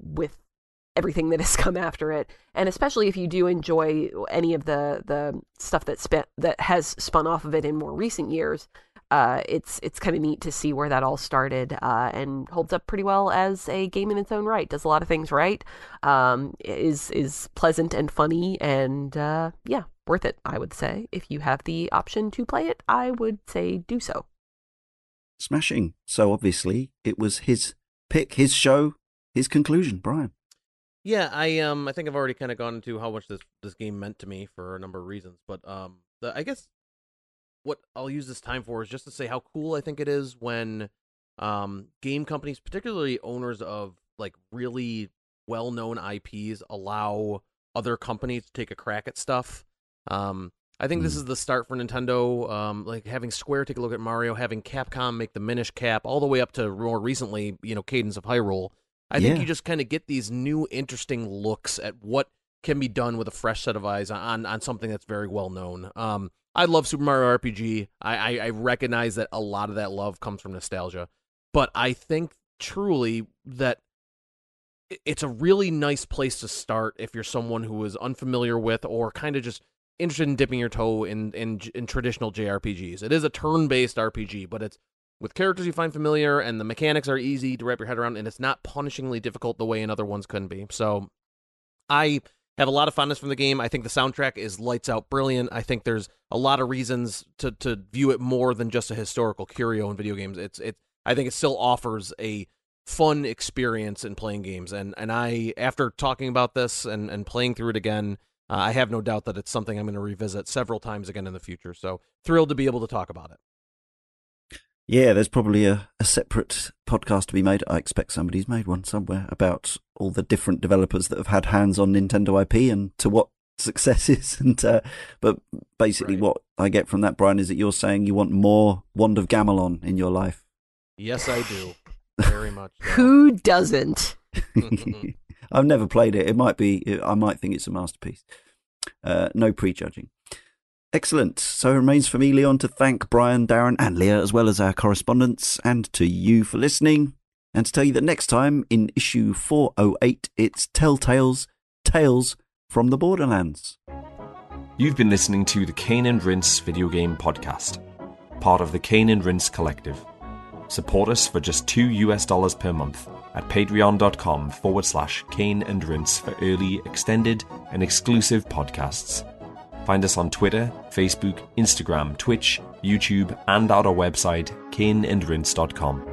with everything that has come after it, and especially if you do enjoy any of the stuff that has spun off of it in more recent years. It's kind of neat to see where that all started, and holds up pretty well as a game in its own right. Does a lot of things right. Is pleasant and funny, and yeah, worth it, I would say. If you have the option to play it, I would say do so. Smashing. So obviously it was his pick, his show, his conclusion, Brian. Yeah, I think I've already kind of gone into how much this game meant to me for a number of reasons, but I guess what I'll use this time for is just to say how cool I think it is when game companies, particularly owners of like really well-known IPs, allow other companies to take a crack at stuff. I think this is the start for Nintendo, like having Square take a look at Mario, having Capcom make the Minish Cap, all the way up to more recently, Cadence of Hyrule. I think you just kind of get these new interesting looks at what can be done with a fresh set of eyes on something that's very well known. I love Super Mario RPG. I recognize that a lot of that love comes from nostalgia, but I think truly that it's a really nice place to start if you're someone who is unfamiliar with or kind of just interested in dipping your toe in traditional JRPGs. It is a turn-based RPG, but it's with characters you find familiar, and the mechanics are easy to wrap your head around, and it's not punishingly difficult the way another ones can be. So I have a lot of fondness from the game. I think the soundtrack is lights out brilliant. I think there's a lot of reasons to view it more than just a historical curio in video games. I think it still offers a fun experience in playing games. And I, after talking about this and playing through it again, I have no doubt that it's something I'm going to revisit several times again in the future. So thrilled to be able to talk about it. Yeah, there's probably a separate podcast to be made. I expect somebody's made one somewhere about all the different developers that have had hands on Nintendo IP and to what successes. And but basically what I get from that, Brian, is that you're saying you want more Wand of Gamelon in your life. Yes, I do. Very much. Who doesn't? I've never played it. It might be. I might think it's a masterpiece. No prejudging. Excellent. So it remains for me, Leon, to thank Brian, Darren, and Leah, as well as our correspondents, and to you for listening, and to tell you that next time, in issue 408, it's Telltale's Tales from the Borderlands. You've been listening to the Cane and Rinse video game podcast, part of the Cane and Rinse collective. Support us for just $2 per month at patreon.com/Cane and Rinse for early, extended, and exclusive podcasts. Find us on Twitter, Facebook, Instagram, Twitch, YouTube, and at our website, caneandrinse.com.